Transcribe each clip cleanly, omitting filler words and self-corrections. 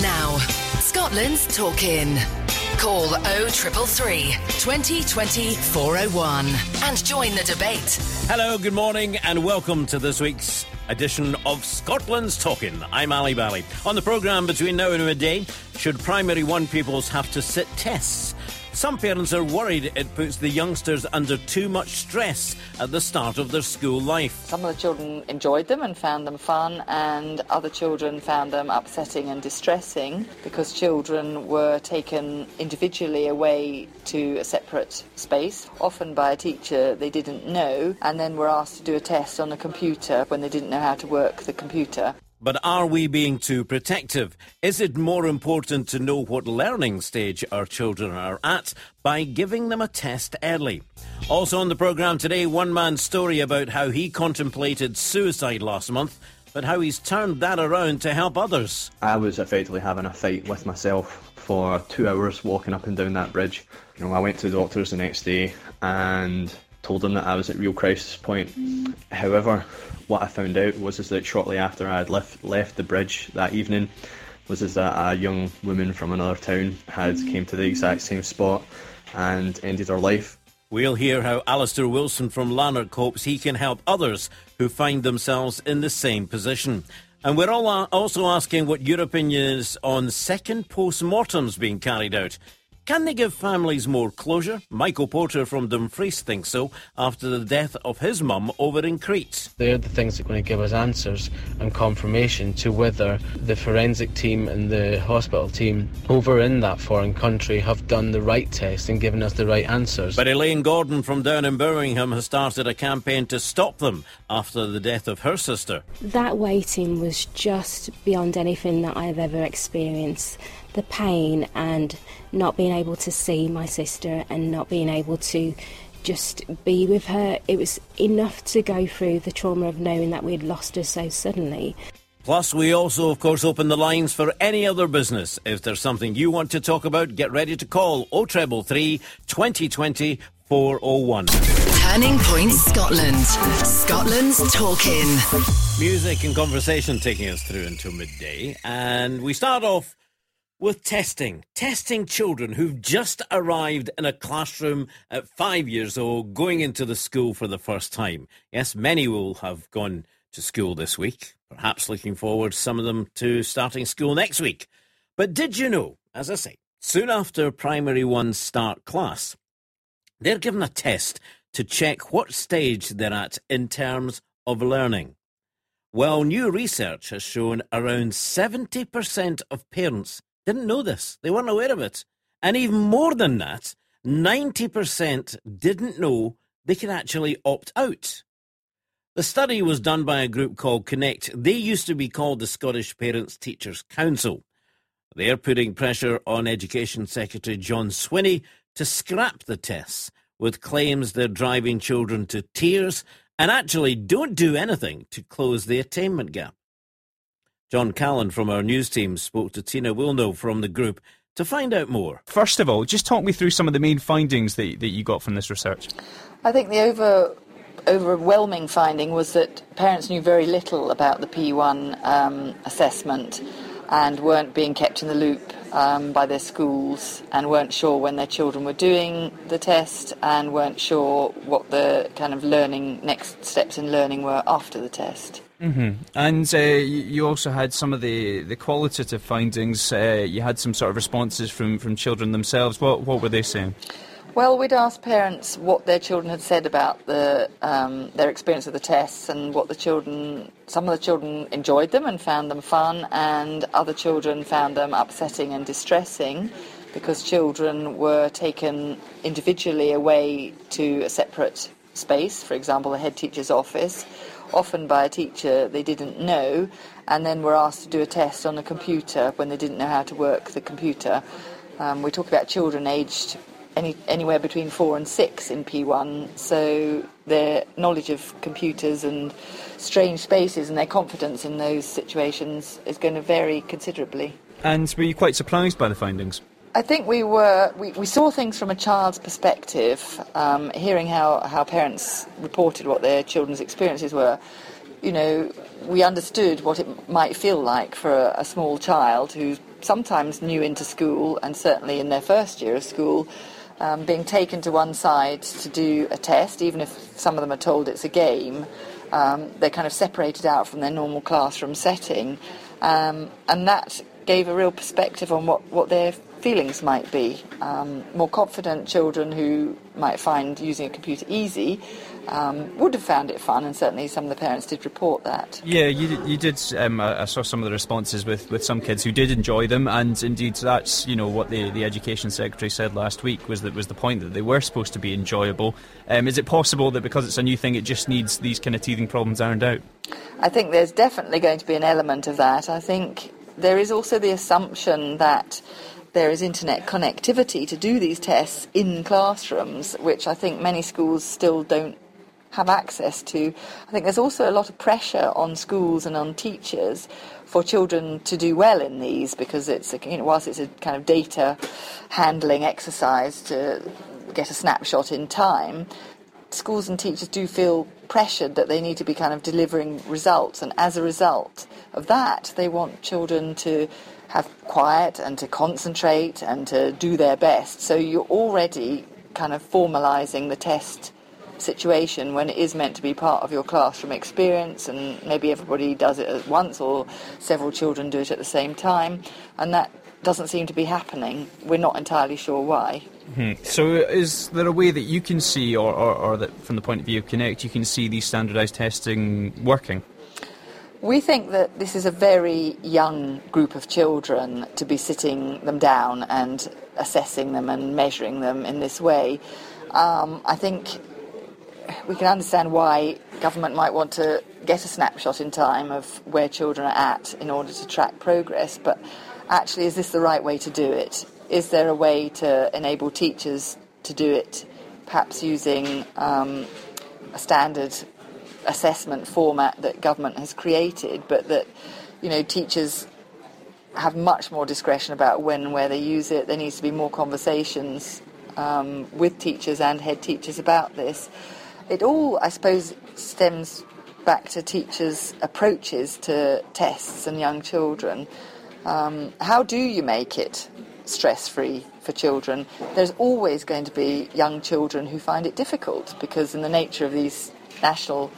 now. Scotland's Talkin'. Call 0333 2020 401 and join the debate. Hello, good morning and welcome to this week's edition of Scotland's Talkin'. I'm Ali Bally. On the programme between now and midday, should Primary 1 pupils have to sit tests? Some parents are worried it puts the youngsters under too much stress at the start of their school life. Some of the children enjoyed them and found them fun, and other children found them upsetting and distressing because children were taken individually away to a separate space, often by a teacher they didn't know, and then were asked to do a test on a computer when they didn't know how to work the computer. But are we being too protective? Is it more important to know what learning stage our children are at by giving them a test early? Also on the programme today, one man's story about how he contemplated suicide last month, but how he's turned that around to help others. I was effectively having a fight with myself for 2 hours walking up and down that bridge. You know, I went to the doctors the next day and told them that I was at real crisis point. However, what I found out was that shortly after I had left the bridge that evening, was that a young woman from another town had came to the exact same spot and ended her life. We'll hear how Alistair Wilson from Lanark hopes he can help others who find themselves in the same position. And we're all also asking what your opinion is on second post-mortems being carried out. Can they give families more closure? Michael Porter from Dumfries thinks so, after the death of his mum over in Crete. They're the things that are going to give us answers and confirmation to whether the forensic team and the hospital team over in that foreign country have done the right test and given us the right answers. But Elaine Gordon from down in Birmingham has started a campaign to stop them after the death of her sister. That waiting was just beyond anything that I've ever experienced. The pain and not being able to see my sister and not being able to just be with her, it was enough to go through the trauma of knowing that we'd lost her so suddenly. Plus, we also, of course, open the lines for any other business. If there's something you want to talk about, get ready to call 0333 2020 401. Turning Point Scotland. Scotland's Talking. Music and conversation taking us through until midday. And we start off with testing. Testing children who've just arrived in a classroom at 5 years old, going into the school for the first time. Yes, many will have gone to school this week, perhaps looking forward, some of them, to starting school next week. But did you know, as I say, soon after Primary 1 start class, they're given a test to check what stage they're at in terms of learning. Well, new research has shown around 70% of parents didn't know this. They weren't aware of it. And even more than that, 90% didn't know they could actually opt out. The study was done by a group called Connect. They used to be called the Scottish Parents Teachers Council. They're putting pressure on Education Secretary John Swinney to scrap the tests, with claims they're driving children to tears and actually don't do anything to close the attainment gap. John Callan from our news team spoke to Tina Wilno from the group to find out more. First of all, just talk me through some of the main findings that you got from this research. I think the overwhelming finding was that parents knew very little about the P1 assessment and weren't being kept in the loop by their schools, and weren't sure when their children were doing the test, and weren't sure what the kind of learning, next steps in learning were after the test. Mm-hmm. And you also had some of the qualitative findings. You had some sort of responses from children themselves. What were they saying? Well, we'd asked parents what their children had said about their experience of the tests, and what the children. Some of the children enjoyed them and found them fun, and other children found them upsetting and distressing, because children were taken individually away to a separate space, for example, the head teacher's office, often by a teacher they didn't know, and then were asked to do a test on a computer when they didn't know how to work the computer. We talk about children aged anywhere between 4 and 6 in P1, so their knowledge of computers and strange spaces and their confidence in those situations is going to vary considerably. And were you quite surprised by the findings? I think we were. We saw things from a child's perspective, hearing how parents reported what their children's experiences were. You know, we understood what it might feel like for a small child who's sometimes new into school, and certainly in their first year of school, being taken to one side to do a test, even if some of them are told it's a game. They're kind of separated out from their normal classroom setting, and that gave a real perspective on what their feelings might be. More confident children who might find using a computer easy would have found it fun, and certainly some of the parents did report that. Yeah, you did. I saw some of the responses with some kids who did enjoy them, and indeed that's, you know, what the Education Secretary said last week was the point, that they were supposed to be enjoyable. Is it possible that because it's a new thing, it just needs these kind of teething problems ironed out? I think there's definitely going to be an element of that. I think there is also the assumption that there is internet connectivity to do these tests in classrooms, which I think many schools still don't have access to. I think there's also a lot of pressure on schools and on teachers for children to do well in these, because it's whilst it's a kind of data handling exercise to get a snapshot in time, schools and teachers do feel pressured that they need to be kind of delivering results, and as a result of that they want children to have quiet and to concentrate and to do their best. So you're already kind of formalising the test situation when it is meant to be part of your classroom experience, and maybe everybody does it at once or several children do it at the same time, and that doesn't seem to be happening. We're not entirely sure why. Mm-hmm. So is there a way that you can see, or that from the point of view of Connect, you can see these standardised testing working? We think that this is a very young group of children to be sitting them down and assessing them and measuring them in this way. I think we can understand why government might want to get a snapshot in time of where children are at in order to track progress, but actually, is this the right way to do it? Is there a way to enable teachers to do it, perhaps using a standard assessment format that government has created, but that, you know, teachers have much more discretion about when and where they use it. There needs to be more conversations with teachers and head teachers about this. It all, I suppose, stems back to teachers' approaches to tests and young children. How do you make it stress-free for children? There's always going to be young children who find it difficult, because in the nature of these national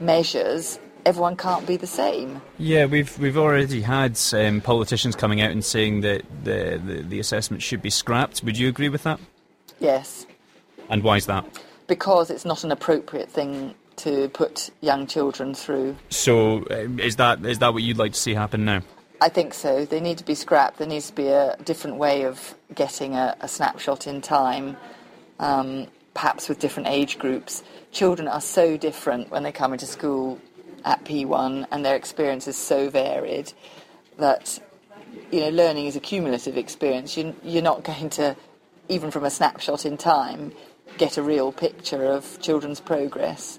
measures, everyone can't be the same. Yeah, we've already had politicians coming out and saying that the assessment should be scrapped. Would you agree with that? Yes. And why is that? Because it's not an appropriate thing to put young children through. So is that what you'd like to see happen now? I think so. They need to be scrapped. There needs to be a different way of getting a snapshot in time, perhaps with different age groups. Children are so different when they come into school at P1, and their experience is so varied that, you know, learning is a cumulative experience. You're not going to, even from a snapshot in time, get a real picture of children's progress.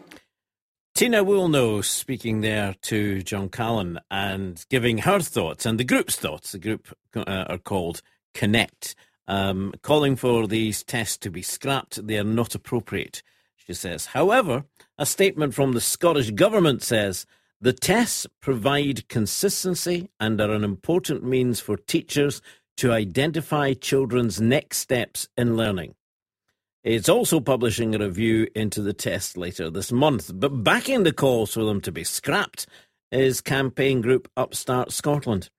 Tina Wilno speaking there to John Callan and giving her thoughts and the group's thoughts. The group are called Connect, calling for these tests to be scrapped. They are not appropriate, she says. However, a statement from the Scottish Government says the tests provide consistency and are an important means for teachers to identify children's next steps in learning. It's also publishing a review into the test later this month. But backing the calls for them to be scrapped is campaign group Upstart Scotland.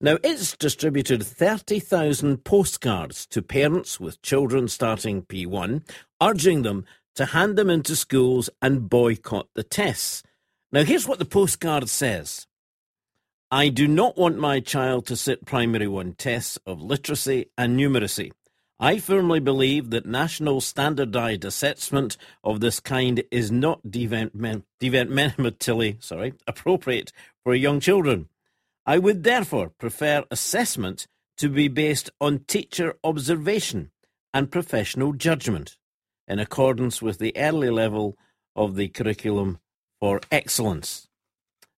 Now, it's distributed 30,000 postcards to parents with children starting P1, urging them to hand them into schools and boycott the tests. Now, here's what the postcard says. I do not want my child to sit Primary 1 tests of literacy and numeracy. I firmly believe that national standardised assessment of this kind is not developmentally appropriate for young children. I would therefore prefer assessment to be based on teacher observation and professional judgment in accordance with the early level of the curriculum for excellence.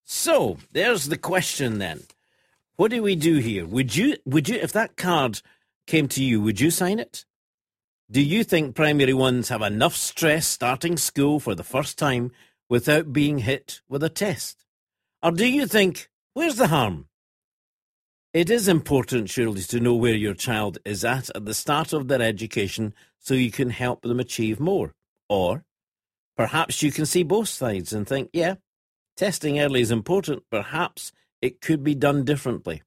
So, there's the question then. What do we do here? Would you, if that card came to you, would you sign it? Do you think primary ones have enough stress starting school for the first time without being hit with a test? Or do you think, where's the harm? It is important, surely, to know where your child is at the start of their education so you can help them achieve more. Or perhaps you can see both sides and think, yeah, testing early is important. Perhaps it could be done differently.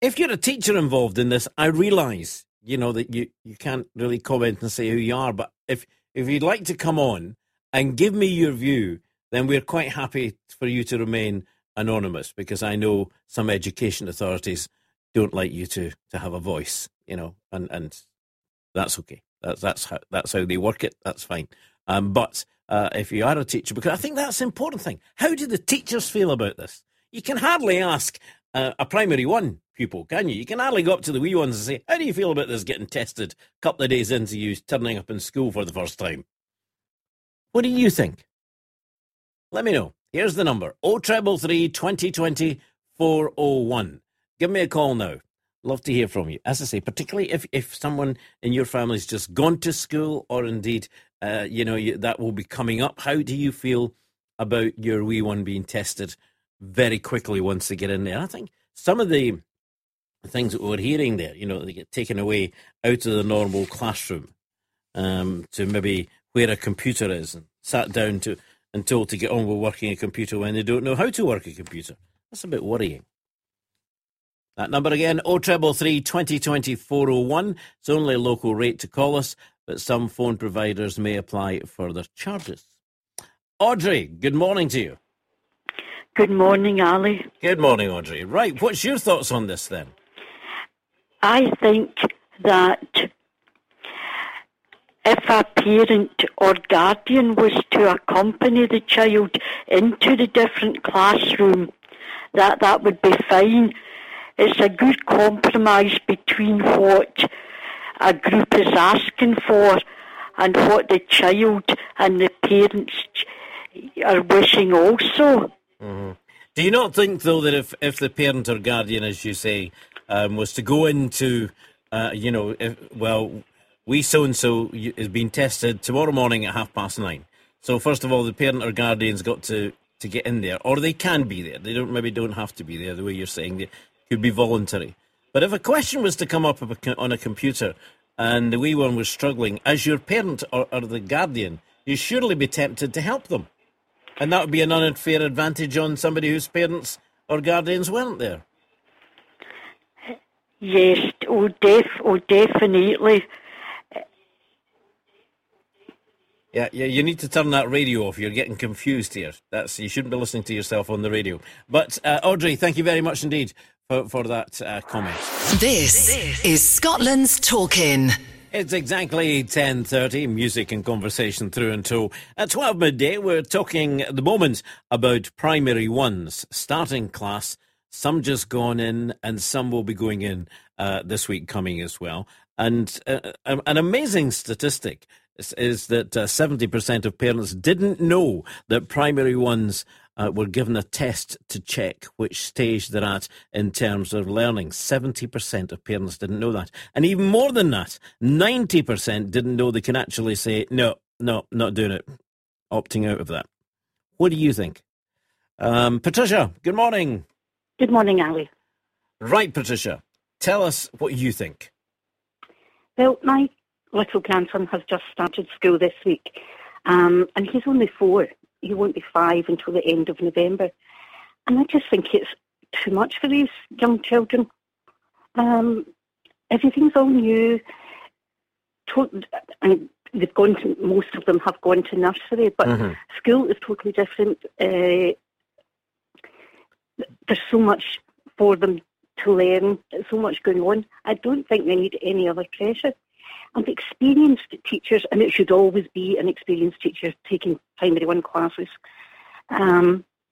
If you're a teacher involved in this, I realise, you know, that you can't really comment and say who you are. But if you'd like to come on and give me your view, then we're quite happy for you to remain anonymous, because I know some education authorities don't like you to have a voice, you know, and that's okay. That's how they work it. That's fine. But if you are a teacher, because I think that's an important thing. How do the teachers feel about this? You can hardly ask a primary one pupil, can you? You can hardly go up to the wee ones and say, how do you feel about this getting tested a couple of days into you turning up in school for the first time? What do you think? Let me know. Here's the number, 0333 2020 401. Give me a call now. Love to hear from you. As I say, particularly if someone in your family's just gone to school, or indeed, that will be coming up. How do you feel about your wee one being tested very quickly once they get in there? I think some of the things that we're hearing there, you know, they get taken away out of the normal classroom to maybe where a computer is and sat down to... and told to get on with working a computer when they don't know how to work a computer. That's a bit worrying. That number again, 0333 2020 401. It's only a local rate to call us, but some phone providers may apply further charges. Audrey, good morning to you. Good morning, Ali. Good morning, Audrey. Right, what's your thoughts on this then? I think that if a parent or guardian was to accompany the child into the different classroom, that would be fine. It's a good compromise between what a group is asking for and what the child and the parents are wishing also. Mm-hmm. Do you not think, though, that if the parent or guardian, as you say, was to go into, we so-and-so is being tested tomorrow morning at 9:30. So first of all, the parent or guardian's got to get in there, or they can be there. They don't have to be there, the way you're saying. It could be voluntary. But if a question was to come up on a computer and the wee one was struggling, as your parent or the guardian, you'd surely be tempted to help them. And that would be an unfair advantage on somebody whose parents or guardians weren't there. Yes, definitely. Yeah, you need to turn that radio off. You're getting confused here. You shouldn't be listening to yourself on the radio. But, Audrey, thank you very much indeed for that comment. This is Scotland's Talkin'. It's exactly 10:30, music and conversation through until at 12 midday. We're talking at the moment about primary ones, starting class. Some just gone in and some will be going in this week coming as well. And an amazing statistic is that 70% of parents didn't know that primary ones were given a test to check which stage they're at in terms of learning. 70% of parents didn't know that. And even more than that, 90% didn't know they can actually say, no, not doing it, opting out of that. What do you think? Patricia, good morning. Good morning, Ali. Right, Patricia, tell us what you think. Well, my little grandson has just started school this week, and he's only 4. He won't be 5 until the end of November. And I just think it's too much for these young children. Everything's all new. And they've gone to, most of them have gone to nursery, but School is totally different. There's so much for them to learn. There's so much going on. I don't think they need any other pressure. And experienced teachers, and it should always be an experienced teacher taking primary one classes.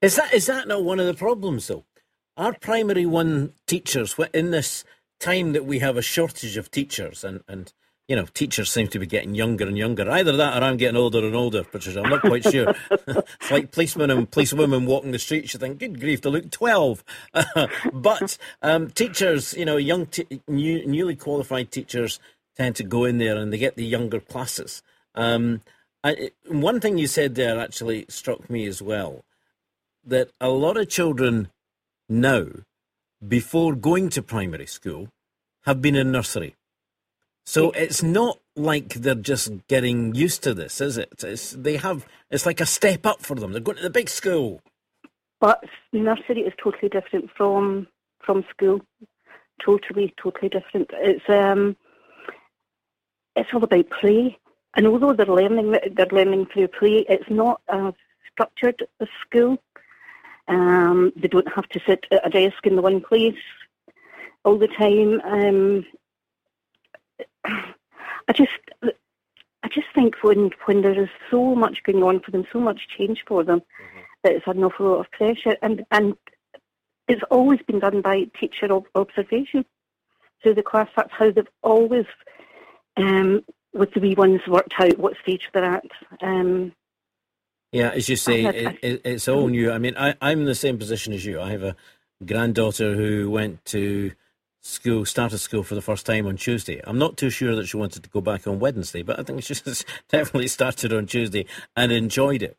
Is that not one of the problems, though? Our primary one teachers, in this time that we have a shortage of teachers, and you know, teachers seem to be getting younger and younger. Either that or I'm getting older and older, Patricia. I'm not quite sure. It's like policemen and policewomen walking the streets. You think, good grief, they look 12. But teachers, you know, newly qualified teachers tend to go in there and they get the younger classes. One thing you said there actually struck me as well, that a lot of children now before going to primary school have been in nursery. So it's not like they're just getting used to this, is it? It's like a step up for them. They're going to the big school. But nursery is totally different from school. Totally, totally different. It's all about play. And although they're learning through play, it's not as structured as school. They don't have to sit at a desk in the one place all the time. I just think when there is so much going on for them, so much change for them, mm-hmm. that it's an awful lot of pressure, and it's always been done by teacher observation through the class. That's how they've always, with the wee ones, worked out what stage they're at. Yeah, as you say, it's all new. I mean, I'm in the same position as you. I have a granddaughter who went to school, started school for the first time on Tuesday. I'm not too sure that she wanted to go back on Wednesday, but I think she definitely started on Tuesday and enjoyed it.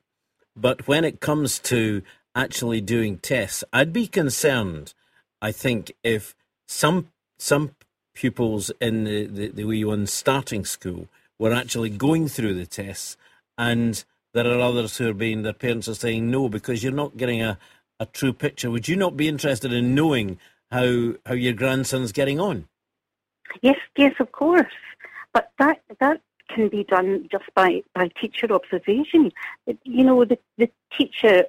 But when it comes to actually doing tests, I'd be concerned, I think, if some pupils in the wee ones starting school were actually going through the tests, and there are others who are being, their parents are saying no, because you're not getting a true picture. Would you not be interested in knowing how your grandson's getting on? Yes, of course. But that can be done just by teacher observation. You know, the teacher,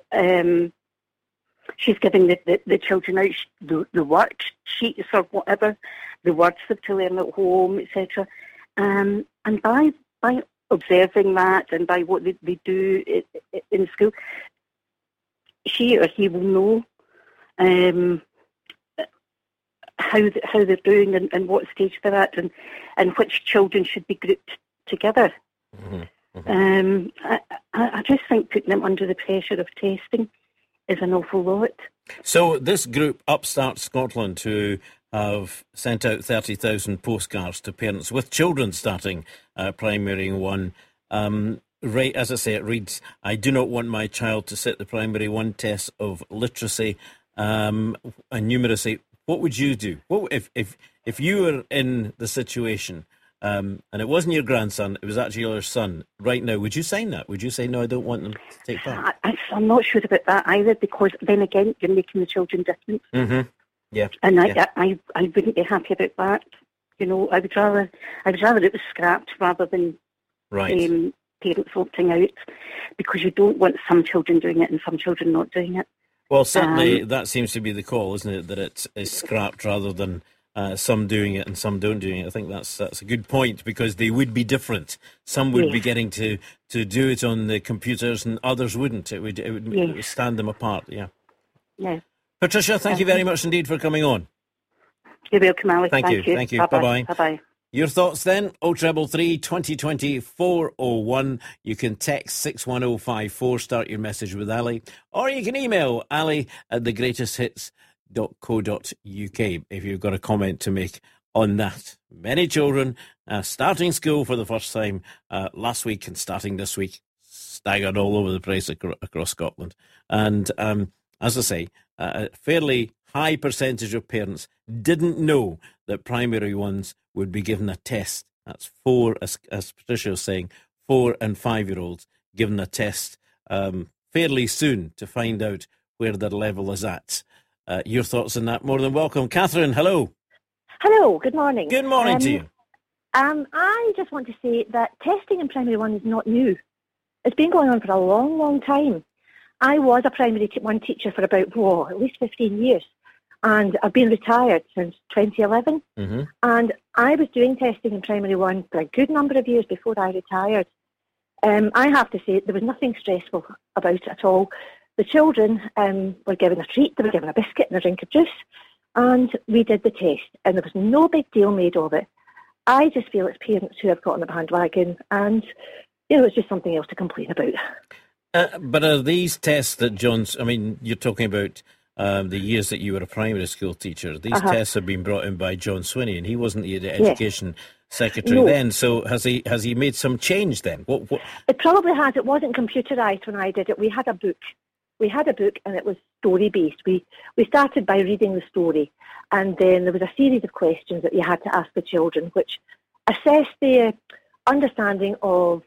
she's giving the children out the work sheets or whatever, the words to learn at home, etc. And by observing that and by what they do in school, she or he will know how they're doing and what stage they're at and which children should be grouped together. Mm-hmm. Mm-hmm. I just think putting them under the pressure of testing is an awful lot. So this group, Upstart Scotland, who have sent out 30,000 postcards to parents with children starting primary one, right, as I say, it reads, I do not want my child to sit the primary one test of literacy and numeracy. What would you do? What if you were in the situation, and it wasn't your grandson, it was actually your son right now, would you sign that? Would you say, no, I don't want them to take part? I'm not sure about that either, because then again, you're making the children different. Mm-hmm. Yeah. And I wouldn't be happy about that. You know, I would rather it was scrapped rather than parents opting out, because you don't want some children doing it and some children not doing it. Well, certainly that seems to be the call, isn't it? That it's scrapped rather than some doing it and some don't doing it. I think that's a good point, because they would be different. Some would be getting to do it on the computers and others wouldn't. It would stand them apart, yeah. Yeah. Patricia, thank you very much indeed for coming on. You're welcome, Alice. Thank you. Bye-bye. Your thoughts then, 0333 2020 401. You can text 61054, start your message with Ali, or you can email ali@thegreatesthits.co.uk if you've got a comment to make on that. Many children starting school for the first time last week and starting this week, staggered all over the place across Scotland. And as I say, a fairly high percentage of parents didn't know that primary ones would be given a test. That's as Patricia was saying, 4 and 5-year-olds given a test fairly soon to find out where their level is at. Your thoughts on that, more than welcome. Catherine, hello. Hello, good morning. Good morning to you. I just want to say that testing in primary one is not new. It's been going on for a long, long time. I was a primary one teacher for about, at least 15 years. And I've been retired since 2011. Mm-hmm. And I was doing testing in primary one for a good number of years before I retired. I have to say, there was nothing stressful about it at all. The children were given a treat, they were given a biscuit and a drink of juice, and we did the test. And there was no big deal made of it. I just feel it's parents who have gotten the bandwagon, and you know, it's just something else to complain about. But are these tests that John's... I mean, you're talking about... the years that you were a primary school teacher, these tests have been brought in by John Swinney, and he wasn't the Education Secretary then. So has he made some change then? What? It probably has. It wasn't computerised when I did it. We had a book, we had a book and it was story-based. We started by reading the story, and then there was a series of questions that you had to ask the children, which assessed their understanding of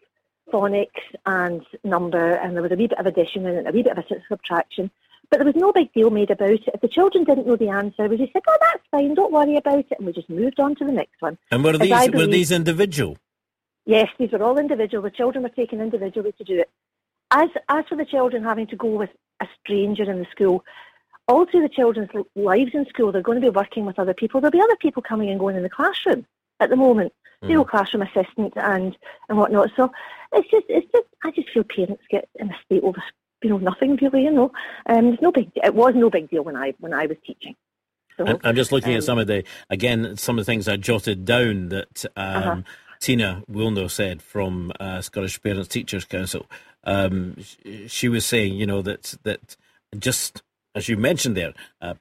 phonics and number, and there was a wee bit of addition and a wee bit of a subtraction. But there was no big deal made about it. If the children didn't know the answer, we just said, oh, that's fine, don't worry about it, and we just moved on to the next one. And were these individual? Yes, these were all individual. The children were taken individually to do it. As for the children having to go with a stranger in the school, all through the children's lives in school, they're going to be working with other people. There'll be other people coming and going in the classroom at the moment. Mm. You know, classroom assistant and whatnot. So it's just I just feel parents get in a state over, you know, nothing really, you know. It's no big. It was no big deal when I was teaching. So, I'm just looking at some of the things I jotted down that Tina Wilno said from Scottish Parents Teachers Council. She was saying, you know, that just as you mentioned there,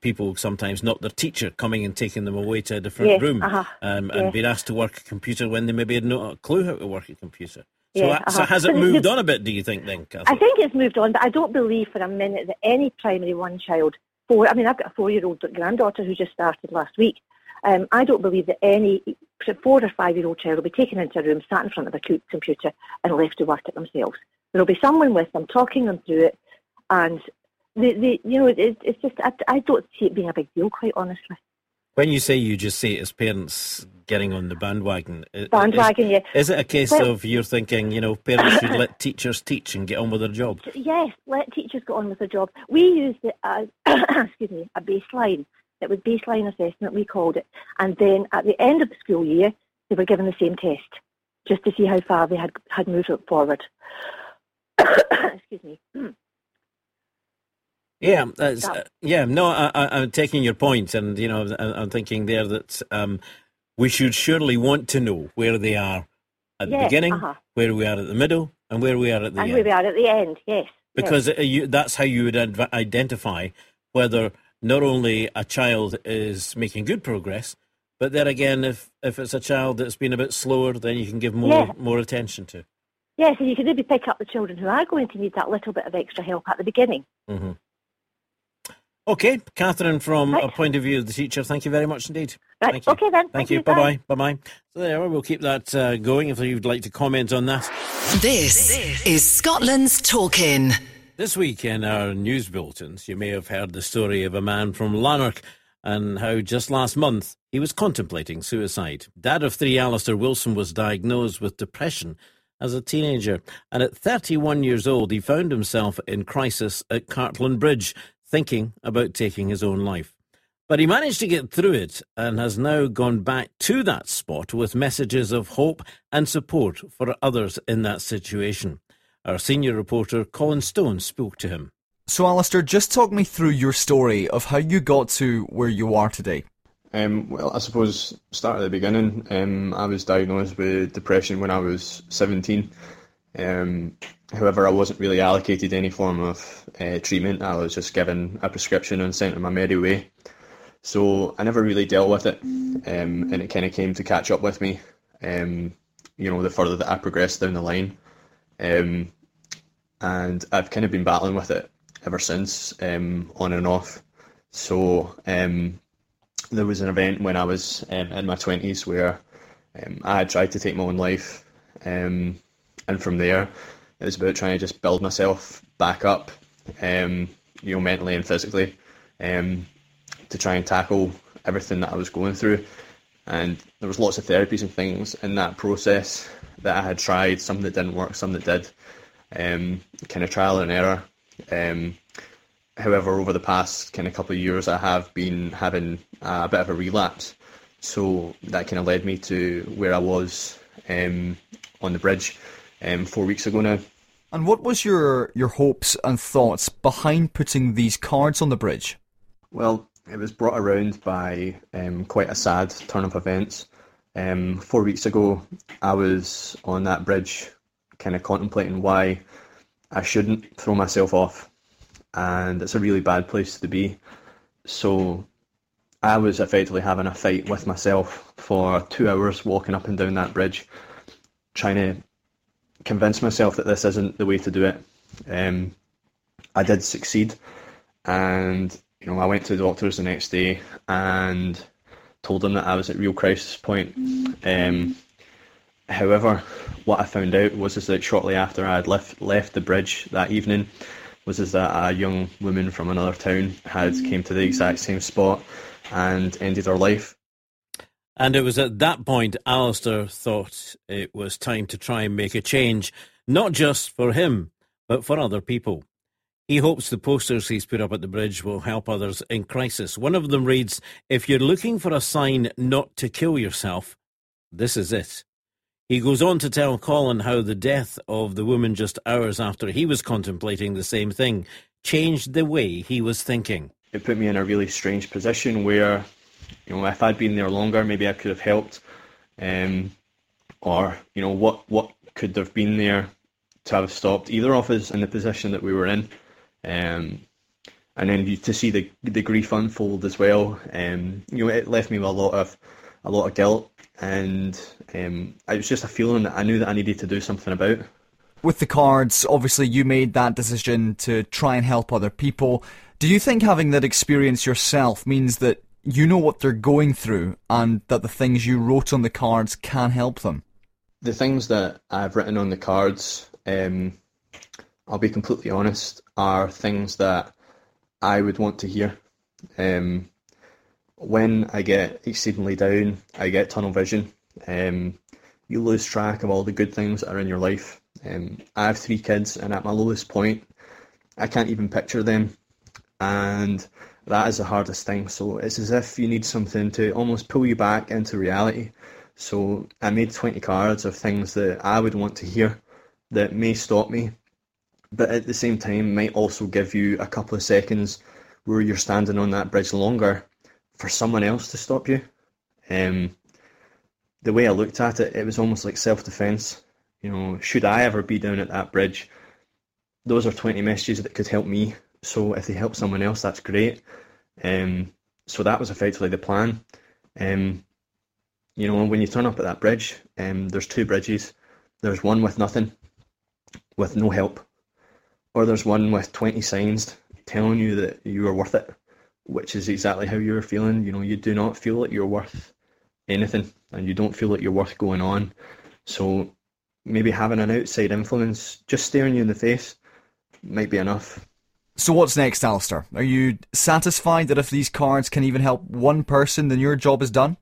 people sometimes not their teacher coming and taking them away to a different room and being asked to work a computer when they maybe had not a clue how to work a computer. So has it moved on a bit, do you think, then, Catherine? I think it's moved on, but I don't believe for a minute that any primary one child, I've got a 4-year-old granddaughter who just started last week. I don't believe that any 4 or 5-year-old child will be taken into a room, sat in front of a computer and left to work it themselves. There will be someone with them talking them through it, and it's just I don't see it being a big deal, quite honestly. When you say you just say it as parents getting on the bandwagon, yeah. Is it a case of you're thinking, you know, parents should let teachers teach and get on with their job? Yes, let teachers get on with their job. We used it as a baseline. It was baseline assessment, we called it. And then at the end of the school year, they were given the same test, just to see how far they had moved forward. Excuse me. Yeah, I'm taking your point, and, you know, I'm thinking there that we should surely want to know where they are at the beginning, where we are at the middle, and where we are at the end. And where we are at the end, yes. Because that's how you would identify whether not only a child is making good progress, but then again, if it's a child that's been a bit slower, then you can give more attention to. Yes, and you can maybe pick up the children who are going to need that little bit of extra help at the beginning. Mm-hmm. Okay, Catherine, from a point of view of the teacher, thank you very much indeed. Right. Thank you. Okay then. Thank you. Bye-bye. Bye-bye. So there, we'll keep that going if you'd like to comment on that. This is Scotland's Talking. This week in our news bulletins, you may have heard the story of a man from Lanark and how just last month he was contemplating suicide. Dad of 3, Alistair Wilson, was diagnosed with depression as a teenager, and at 31 years old he found himself in crisis at Cartland Bridge, thinking about taking his own life. But he managed to get through it and has now gone back to that spot with messages of hope and support for others in that situation. Our senior reporter Colin Stone spoke to him. So Alistair, just talk me through your story of how you got to where you are today. Well, I suppose start at the beginning. I was diagnosed with depression when I was 17. However, I wasn't really allocated any form of treatment. I was just given a prescription and sent on my merry way. So I never really dealt with it, and it kind of came to catch up with me, you know, the further that I progressed down the line. And I've kind of been battling with it ever since, on and off. So there was an event when I was in my 20s where I had tried to take my own life, and from there it was about trying to just build myself back up, you know, mentally and physically, to try and tackle everything that I was going through. And there was lots of therapies and things in that process that I had tried, some that didn't work, some that did, kind of trial and error. However, over the past kind of couple of years, I have been having a bit of a relapse. So that kind of led me to where I was on the bridge 4 weeks ago now. And what was your hopes and thoughts behind putting these cards on the bridge? Well, it was brought around by quite a sad turn of events. 4 weeks ago, I was on that bridge kind of contemplating why I shouldn't throw myself off. And it's a really bad place to be. So I was effectively having a fight with myself for 2 hours walking up and down that bridge, trying to convince myself that this isn't the way to do it. I did succeed, and you know, I went to the doctors the next day and told them that I was at real crisis point. However, what I found out was that shortly after I had left the bridge that evening was that a young woman from another town had came to the exact same spot and ended her life. And it was at that point Alistair thought it was time to try and make a change, not just for him, but for other people. He hopes the posters he's put up at the bridge will help others in crisis. One of them reads, "If you're looking for a sign not to kill yourself, this is it." He goes on to tell Colin how the death of the woman just hours after he was contemplating the same thing changed the way he was thinking. It put me in a really strange position where, you know, if I'd been there longer, maybe I could have helped. Or, you know, what could have been there to have stopped either of us in the position that we were in. And then to see the grief unfold as well, you know, it left me with a lot of guilt, and it was just a feeling that I knew that I needed to do something about. With the cards, obviously you made that decision to try and help other people. Do you think having that experience yourself means that you know what they're going through and that the things you wrote on the cards can help them? The things that I've written on the cards, I'll be completely honest, are things that I would want to hear. When I get exceedingly down, I get tunnel vision. You lose track of all the good things that are in your life. I have 3 kids, and at my lowest point, I can't even picture them. And that is the hardest thing. So it's as if you need something to almost pull you back into reality. So I made 20 cards of things that I would want to hear that may stop me, but at the same time might also give you a couple of seconds where you're standing on that bridge longer for someone else to stop you. The way I looked at it, it was almost like self-defense. You know, should I ever be down at that bridge? Those are 20 messages that could help me. So if they help someone else, that's great. So that was effectively the plan. You know, when you turn up at that bridge, there's 2 bridges. There's one with nothing, with no help. Or there's one with 20 signs telling you that you are worth it, which is exactly how you were feeling. You know, you do not feel that you're worth anything, and you don't feel that you're worth going on. So maybe having an outside influence just staring you in the face might be enough. So what's next, Alistair? Are you satisfied that if these cards can even help one person, then your job is done?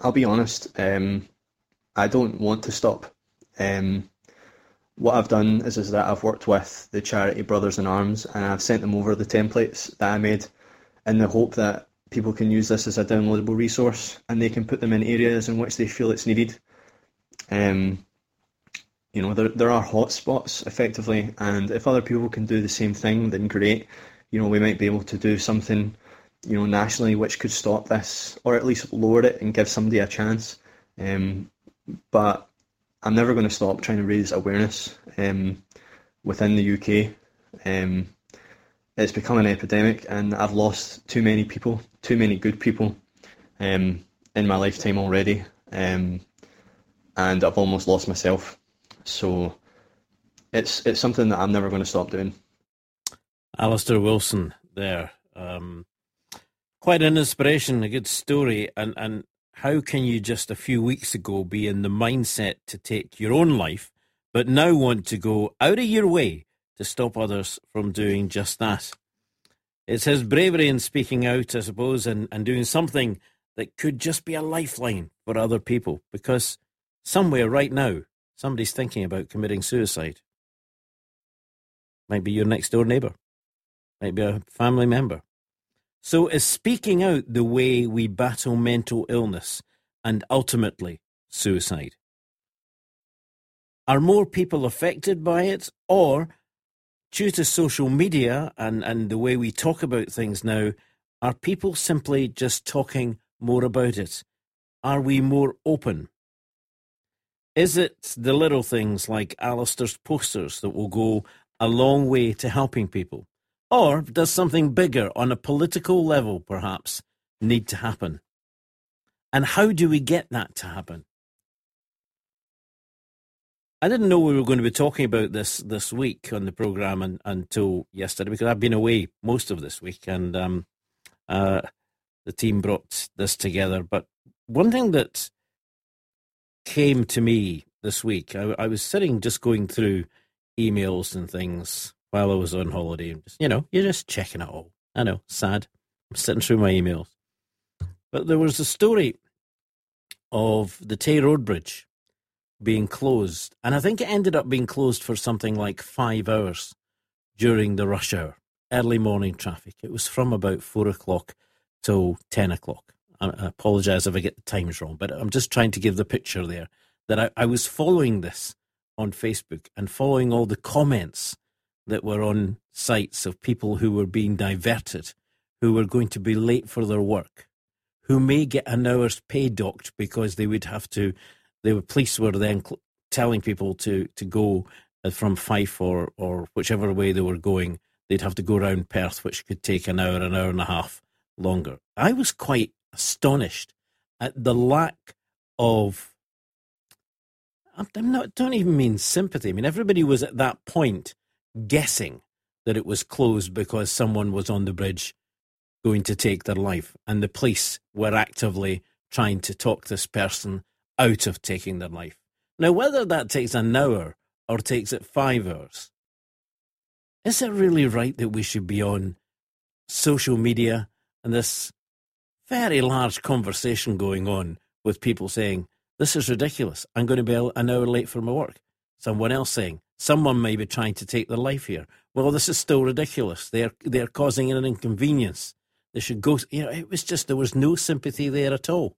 I'll be honest, I don't want to stop. What I've done is that I've worked with the charity Brothers in Arms, and I've sent them over the templates that I made in the hope that people can use this as a downloadable resource and they can put them in areas in which they feel it's needed. You know, there are hot spots effectively, and if other people can do the same thing, then great. You know, we might be able to do something, you know, nationally which could stop this, or at least lower it and give somebody a chance. But I'm never going to stop trying to raise awareness within the UK. It's become an epidemic, and I've lost too many people, too many good people in my lifetime already, and I've almost lost myself. So it's something that I'm never going to stop doing. Alistair Wilson there. Quite an inspiration, a good story, and how can you just a few weeks ago be in the mindset to take your own life, but now want to go out of your way to stop others from doing just that? It's his bravery in speaking out, I suppose, and doing something that could just be a lifeline for other people, because somewhere right now, somebody's thinking about committing suicide. Might be your next door neighbour. Might be a family member. So is speaking out the way we battle mental illness and ultimately suicide? Are more people affected by it, or due to social media and the way we talk about things now, are people simply just talking more about it? Are we more open? Is it the little things like Alistair's posters that will go a long way to helping people? Or does something bigger on a political level, perhaps, need to happen? And how do we get that to happen? I didn't know we were going to be talking about this week on the programme until yesterday, because I've been away most of this week, and the team brought this together. But one thing that came to me this week, I was sitting just going through emails and things while I was on holiday, and just, you know, you're just checking it all. I know, sad. I'm sitting through my emails. But there was a story of the Tay Road Bridge being closed, and I think it ended up being closed for something like 5 hours during the rush hour, early morning traffic. It was from about 4 o'clock till 10 o'clock. I apologise if I get the times wrong, but I'm just trying to give the picture there that I was following this on Facebook and following all the comments that were on sites of people who were being diverted, who were going to be late for their work, who may get an hour's pay docked because they would have to. The police were then telling people to go from Fife or whichever way they were going. They'd have to go round Perth, which could take an hour and a half longer. I was quite astonished at the lack of, don't even mean sympathy. I mean, everybody was at that point guessing that it was closed because someone was on the bridge going to take their life, and the police were actively trying to talk this person out of taking their life. Now, whether that takes an hour or takes it 5 hours, is it really right that we should be on social media and this very large conversation going on with people saying, this is ridiculous, I'm going to be an hour late for my work. Someone else saying, someone may be trying to take their life here. Well, this is still ridiculous. They're causing an inconvenience. They should go, you know, it was just, there was no sympathy there at all.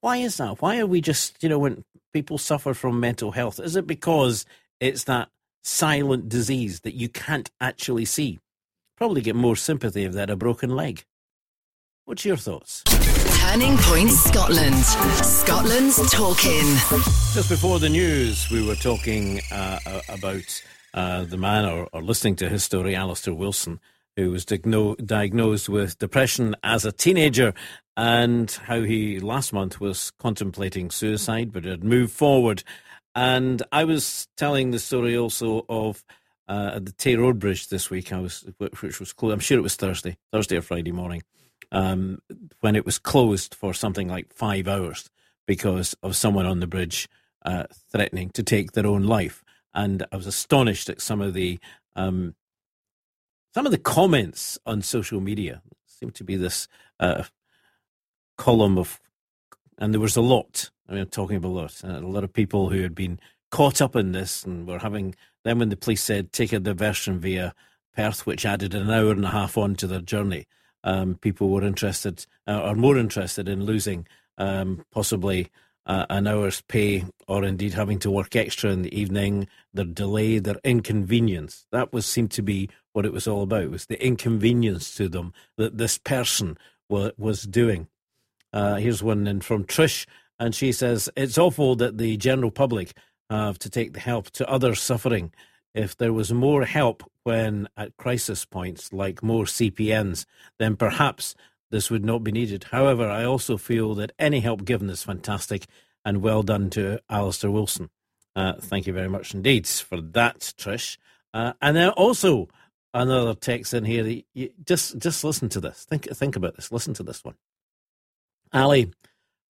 Why is that? Why are we just, you know, when people suffer from mental health, is it because it's that silent disease that you can't actually see? Probably get more sympathy if they had a broken leg. What's your thoughts? Turning Point Scotland. Scotland's talking. Just before the news, we were talking about the man, or listening to his story, Alistair Wilson, who was diagnosed with depression as a teenager, and how he last month was contemplating suicide but had moved forward. And I was telling the story also of the Tay Road Bridge this week, which was closed. I'm sure it was Thursday or Friday morning, when it was closed for something like 5 hours because of someone on the bridge threatening to take their own life. And I was astonished at some of the comments on social media. It seemed to be this column of, and there was a lot. I mean, I'm talking about a lot of people who had been caught up in this and were having. Then when the police said take a diversion via Perth, which added an hour and a half onto their journey, people were interested, or more interested, in losing possibly an hour's pay, or indeed having to work extra in the evening. Their delay, their inconvenience. That seemed to be what it was all about, was the inconvenience to them that this person was doing. Here's one in from Trish, and she says, it's awful that the general public have to take the help to others suffering. If there was more help when at crisis points, like more CPNs, then perhaps this would not be needed. However, I also feel that any help given is fantastic, and well done to Alistair Wilson. Thank you very much indeed for that, Trish. And then also another text in here. That you, just listen to this. Think about this. Listen to this one. Ali,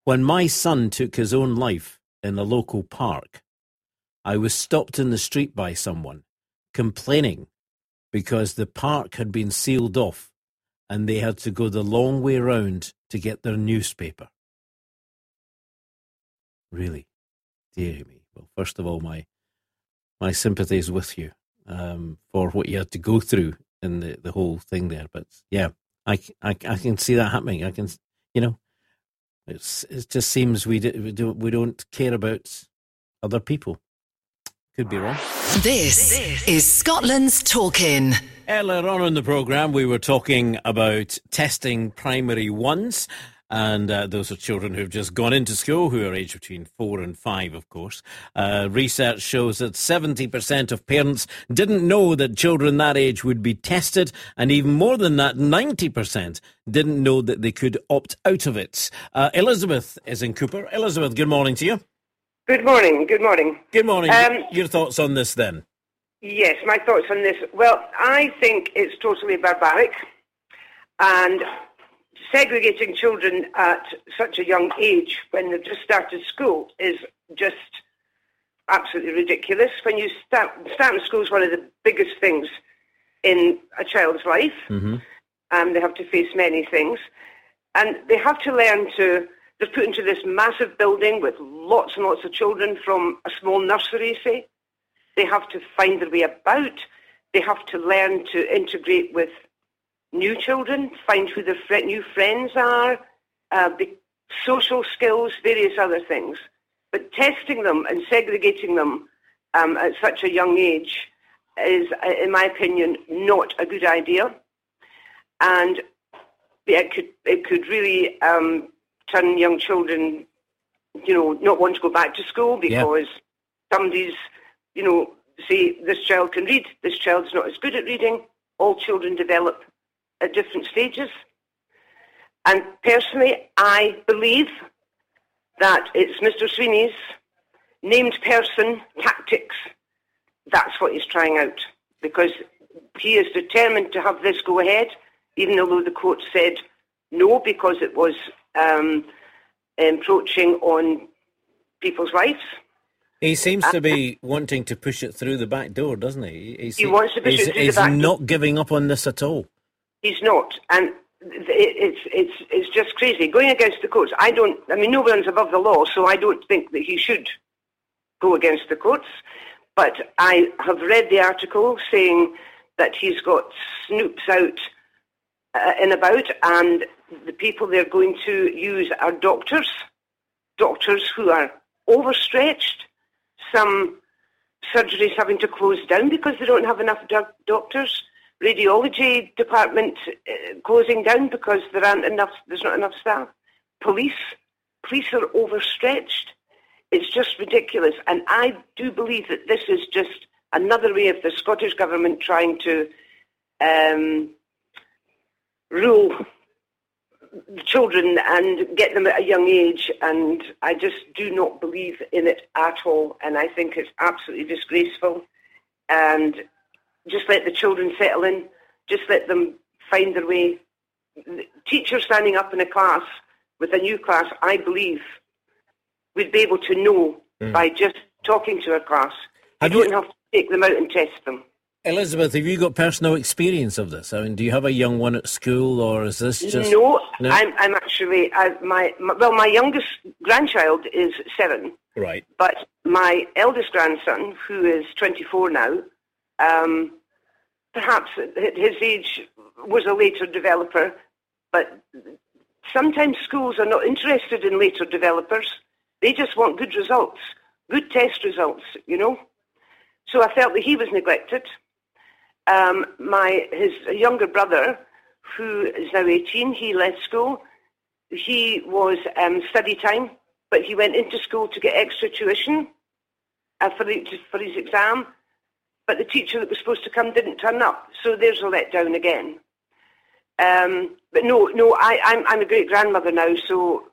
when my son took his own life in a local park, I was stopped in the street by someone complaining because the park had been sealed off and they had to go the long way round to get their newspaper. Really? Dear me. Well, first of all, my sympathy is with you for what you had to go through in the whole thing there. But yeah, I can see that happening. I can, you know, it just seems we don't care about other people. Could be wrong. This is Scotland's Talking. Earlier on in the programme, we were talking about testing primary ones, and those are children who've just gone into school, who are aged between 4 and 5, of course. Research shows that 70% of parents didn't know that children that age would be tested, and even more than that, 90% didn't know that they could opt out of it. Elizabeth is in Cooper. Elizabeth, good morning to you. Good morning, good morning. Good morning. Your thoughts on this then? Yes, my thoughts on this. Well, I think it's totally barbaric, and segregating children at such a young age when they've just started school is just absolutely ridiculous. When you start in school is one of the biggest things in a child's life. Mm-hmm. They have to face many things. And they have to learn to, they're put into this massive building with lots and lots of children from a small nursery, say. They have to find their way about. They have to learn to integrate with new children, find who their new friends are, the social skills, various other things. But testing them and segregating them at such a young age is, in my opinion, not a good idea. And it could really turn young children, you know, not want to go back to school because somebody's, you know, say this child can read, this child's not as good at reading. All children develop at different stages. And personally, I believe that it's Mr. Swinney's named person tactics. That's what he's trying out, because he is determined to have this go ahead, even although the court said no, because it was encroaching on people's lives. He seems to be wanting to push it through the back door, doesn't he? He wants to push it through the back door. He's not giving up on this at all. He's not, and it's just crazy. Going against the courts, no one's above the law, so I don't think that he should go against the courts. But I have read the article saying that he's got snoops out and about, and the people they're going to use are doctors who are overstretched, some surgeries having to close down because they don't have enough doctors, radiology department closing down because there's not enough staff, police are overstretched. It's just ridiculous, and I do believe that this is just another way of the Scottish Government trying to rule children and get them at a young age, and I just do not believe in it at all, and I think it's absolutely disgraceful. And just let the children settle in, just let them find their way. The teacher standing up in a class with a new class, I believe, would be able to know by just talking to a class. You don't have to take them out and test them. Elizabeth, have you got personal experience of this? I mean, do you have a young one at school, or is this just... No? I'm actually... my youngest grandchild is 7. Right. But my eldest grandson, who is 24 now, perhaps at his age was a later developer, but sometimes schools are not interested in later developers. They just want good results, good test results, you know. So I felt that he was neglected. His younger brother, who is now 18, he left school. He was study time, but he went into school to get extra tuition for his exam. But the teacher that was supposed to come didn't turn up, so there's a letdown again. I'm a great grandmother now, so.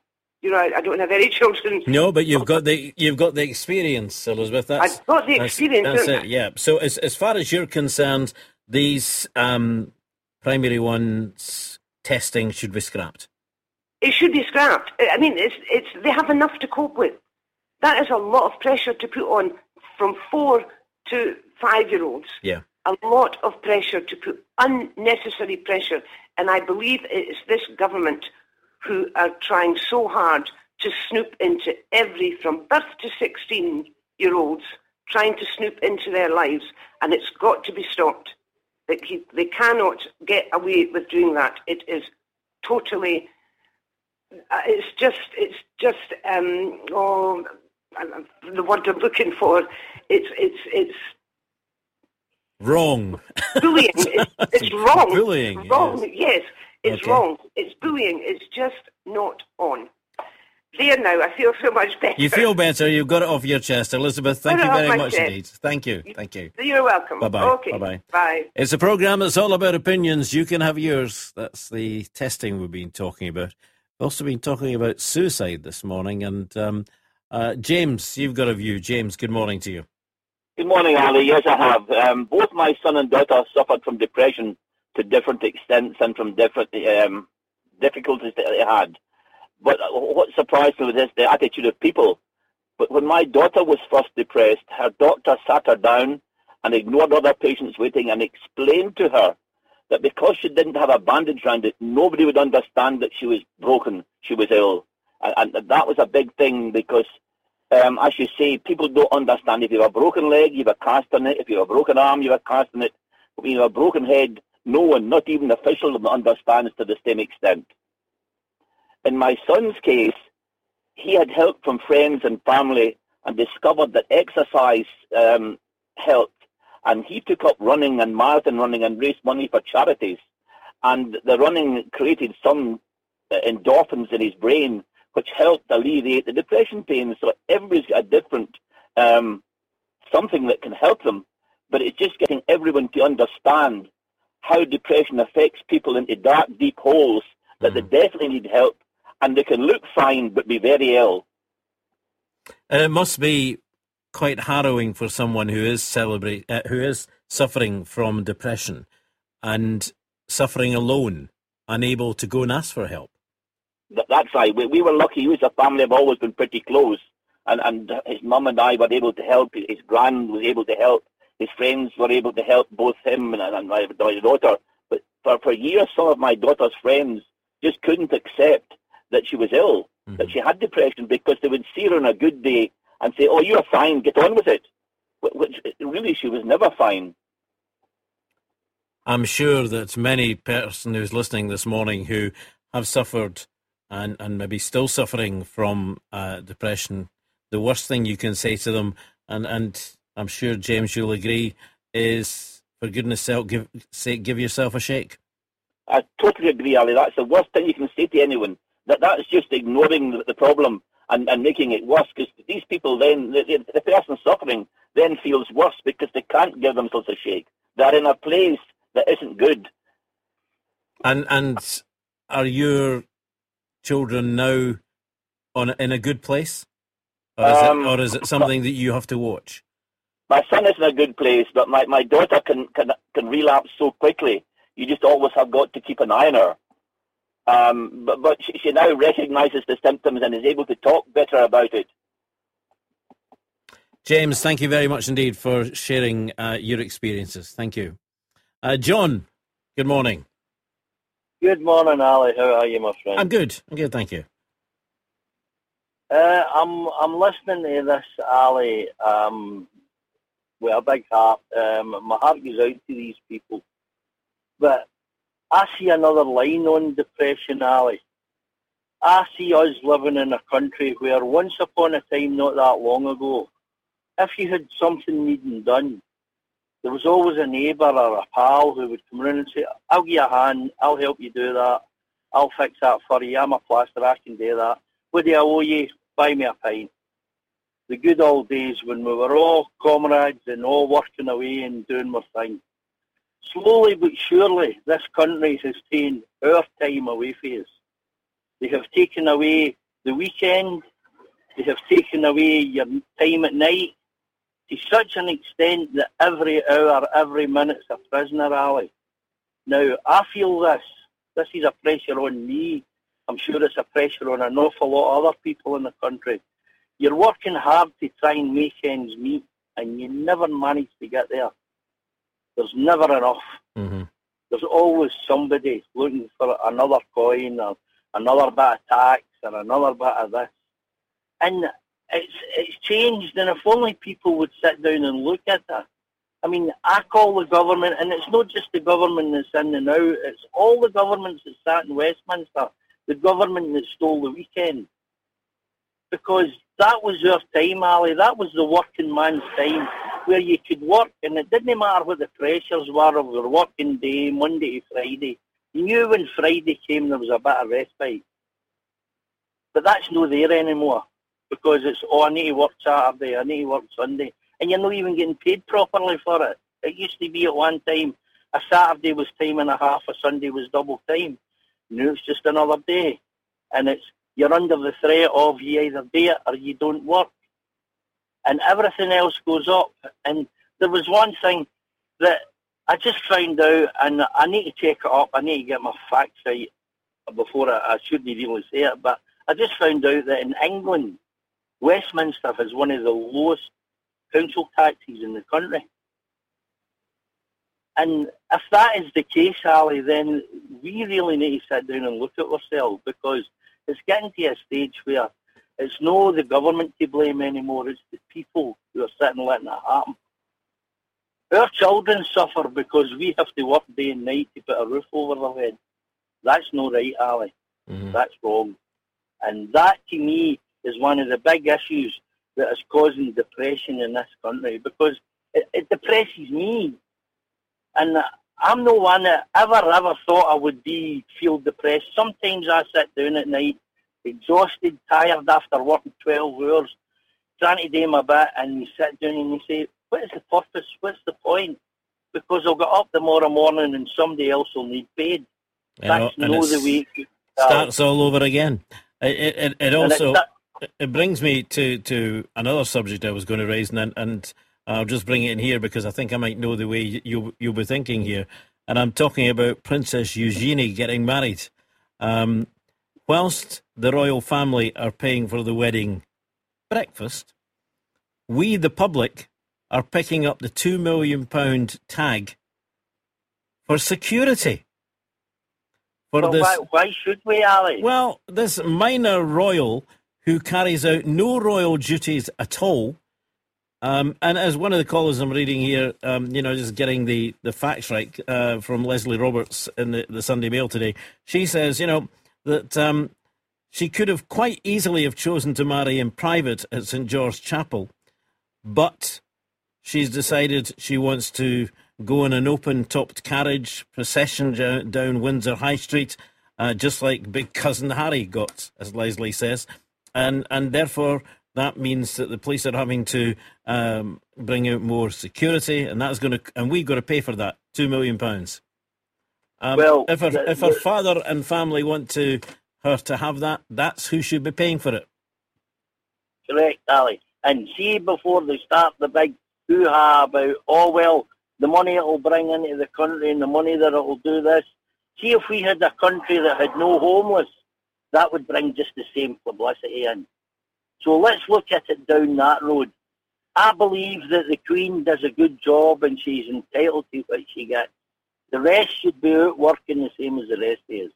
You know, I don't have any children. No, but you've got the experience, Elizabeth. I've got the experience. That's it. Yeah. So as far as you're concerned, these primary ones testing should be scrapped. It should be scrapped. I mean, it's they have enough to cope with. That is a lot of pressure to put on from 4 to 5-year-olds. Yeah. A lot of pressure to put, unnecessary pressure, and I believe it is this government who are trying so hard to snoop into from birth to 16-year-olds, trying to snoop into their lives, and it's got to be stopped. They cannot get away with doing that. It is totally, the word I'm looking for, it's wrong. Bullying, it's wrong. Bullying, wrong, yes. It's wrong. It's bullying. It's just not on. There now, I feel so much better. You feel better. You've got it off your chest, Elizabeth. Thank you very much indeed. Thank you. Thank you. You're welcome. Bye-bye. Okay. Bye-bye. Bye. It's a programme that's all about opinions. You can have yours. That's the testing we've been talking about. We've also been talking about suicide this morning, and James, you've got a view. James, good morning to you. Good morning, Ali. Yes, I have. Both my son and daughter suffered from depression to different extents and from different difficulties that they had. But what surprised me was this, the attitude of people. But when my daughter was first depressed, her doctor sat her down and ignored other patients waiting and explained to her that because she didn't have a bandage around it, nobody would understand that she was broken, she was ill. And that was a big thing because, as you say, people don't understand. If you have a broken leg, you have a cast on it. If you have a broken arm, you have a cast on it. If you have a broken head, no one, not even official, understands to the same extent. In my son's case, he had help from friends and family and discovered that exercise helped. And he took up running and marathon running and raised money for charities. And the running created some endorphins in his brain, which helped alleviate the depression pain. So everybody's got a different something that can help them. But it's just getting everyone to understand how depression affects people into dark, deep holes that they definitely need help. And they can look fine, but be very ill. And it must be quite harrowing for someone who is suffering from depression and suffering alone, unable to go and ask for help. That's right. We were lucky. We as a family have always been pretty close. And his mum and I were able to help. His gran was able to help. His friends were able to help both him and my daughter. But for years, some of my daughter's friends just couldn't accept that she was ill, that she had depression, because they would see her on a good day and say, "Oh, you're fine, get on with it," which really she was never fine. I'm sure that many person who's listening this morning who have suffered and maybe still suffering from depression, the worst thing you can say to them, and I'm sure, James, you'll agree, is, for goodness sake, give yourself a shake. I totally agree, Ali. That's the worst thing you can say to anyone. That's just ignoring the problem and making it worse, because these people then, the person suffering then feels worse because they can't give themselves a shake. They're in a place that isn't good. And are your children now in a good place? Or is it something that you have to watch? My son is in a good place, but my daughter can relapse so quickly. You just always have got to keep an eye on her. But she now recognises the symptoms and is able to talk better about it. James, thank you very much indeed for sharing your experiences. Thank you. John, good morning. Good morning, Ali. How are you, my friend? I'm good, thank you. I'm listening to this, Ali, with a big heart. My heart goes out to these people. But I see another line on depression, Ali. I see us living in a country where once upon a time, not that long ago, if you had something needing done, there was always a neighbour or a pal who would come round and say, "I'll give you a hand, I'll help you do that, I'll fix that for you, I'm a plaster, I can do that. What do I owe you? Buy me a pint." The good old days when we were all comrades and all working away and doing our thing. Slowly but surely, this country has taken our time away from us. They have taken away the weekend. They have taken away your time at night to such an extent that every hour, every minute's a prisoner, Ali. Now, I feel this. This is a pressure on me. I'm sure it's a pressure on an awful lot of other people in the country. You're working hard to try and make ends meet, and you never manage to get there. There's never enough. Mm-hmm. There's always somebody looking for another coin or another bit of tax or another bit of this. And it's changed, and if only people would sit down and look at that. I mean, I call the government, and it's not just the government that's in and out, it's all the governments that sat in Westminster, the government that stole the weekend. Because that was your time, Ali. That was the working man's time, where you could work, and it didn't matter what the pressures were of your working day, Monday to Friday. You knew when Friday came there was a bit of respite. But that's not there anymore, because it's, oh, I need to work Saturday, I need to work Sunday, and you're not even getting paid properly for it. It used to be at one time, a Saturday was time and a half, a Sunday was double time. Now it's just another day, and it's you're under the threat of you either do it or you don't work. And everything else goes up. And there was one thing that I just found out, and I need to check it up. I need to get my facts right before I shouldn't really say it. But I just found out that in England, Westminster has one of the lowest council taxes in the country. And if that is the case, Ali, then we really need to sit down and look at ourselves, because it's getting to a stage where it's not the government to blame anymore, it's the people who are sitting and letting that happen. Our children suffer because we have to work day and night to put a roof over their head. That's not right, Ali. Mm-hmm. That's wrong. And that, to me, is one of the big issues that is causing depression in this country, because it depresses me. And I'm no one that ever thought I would feel depressed. Sometimes I sit down at night, exhausted, tired after working 12 hours, trying to do my bit, and you sit down and you say, what is the purpose? What's the point? Because I'll get up tomorrow morning and somebody else will need paid. That's not the way it starts all over again. It also it brings me to another subject I was going to raise, and I'll just bring it in here because I think I might know the way you'll be thinking here. And I'm talking about Princess Eugenie getting married. Whilst the royal family are paying for the wedding breakfast, we, the public, are picking up the £2 million tag for security. Well, why should we, Ali? Well, this minor royal who carries out no royal duties at all, and as one of the callers I'm reading here, just getting the facts right from Leslie Roberts in the Sunday Mail today, she says, that she could have quite easily have chosen to marry in private at St George's Chapel, but she's decided she wants to go in an open-topped carriage procession down Windsor High Street, just like Big Cousin Harry got, as Leslie says, and therefore that means that the police are having to bring out more security, and that's going to, and we've got to pay for that, £2 million. Well, if her father and family want her to have that, that's who should be paying for it. Correct, Ali. And see, before they start the big hoo-ha about, oh well, the money it'll bring into the country and the money that it'll do this. See, if we had a country that had no homeless, that would bring just the same publicity in. So let's look at it down that road. I believe that the Queen does a good job and she's entitled to what she gets. The rest should be out working the same as the rest is.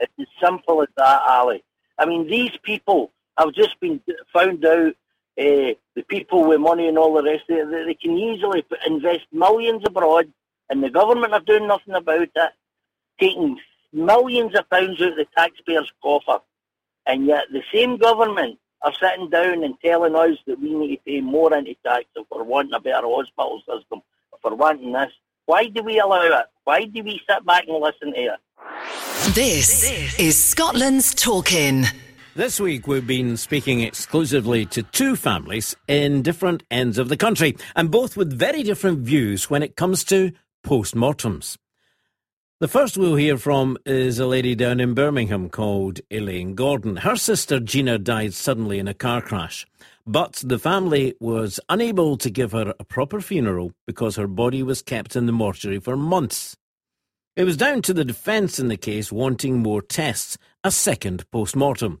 It's as simple as that, Ali. I mean, these people, I've just been found out, the people with money and all the rest of it, they can easily invest millions abroad, and the government are doing nothing about it, taking millions of pounds out of the taxpayers' coffer. And yet the same government are sitting down and telling us that we need to pay more into tax if we're wanting a better hospital system, if we're wanting this. Why do we allow it? Why do we sit back and listen to it? This is Scotland's Talking. This week we've been speaking exclusively to two families in different ends of the country, and both with very different views when it comes to post-mortems. The first we'll hear from is a lady down in Birmingham called Elaine Gordon. Her sister Gina died suddenly in a car crash, but the family was unable to give her a proper funeral because her body was kept in the mortuary for months. It was down to the defence in the case wanting more tests, a second post-mortem,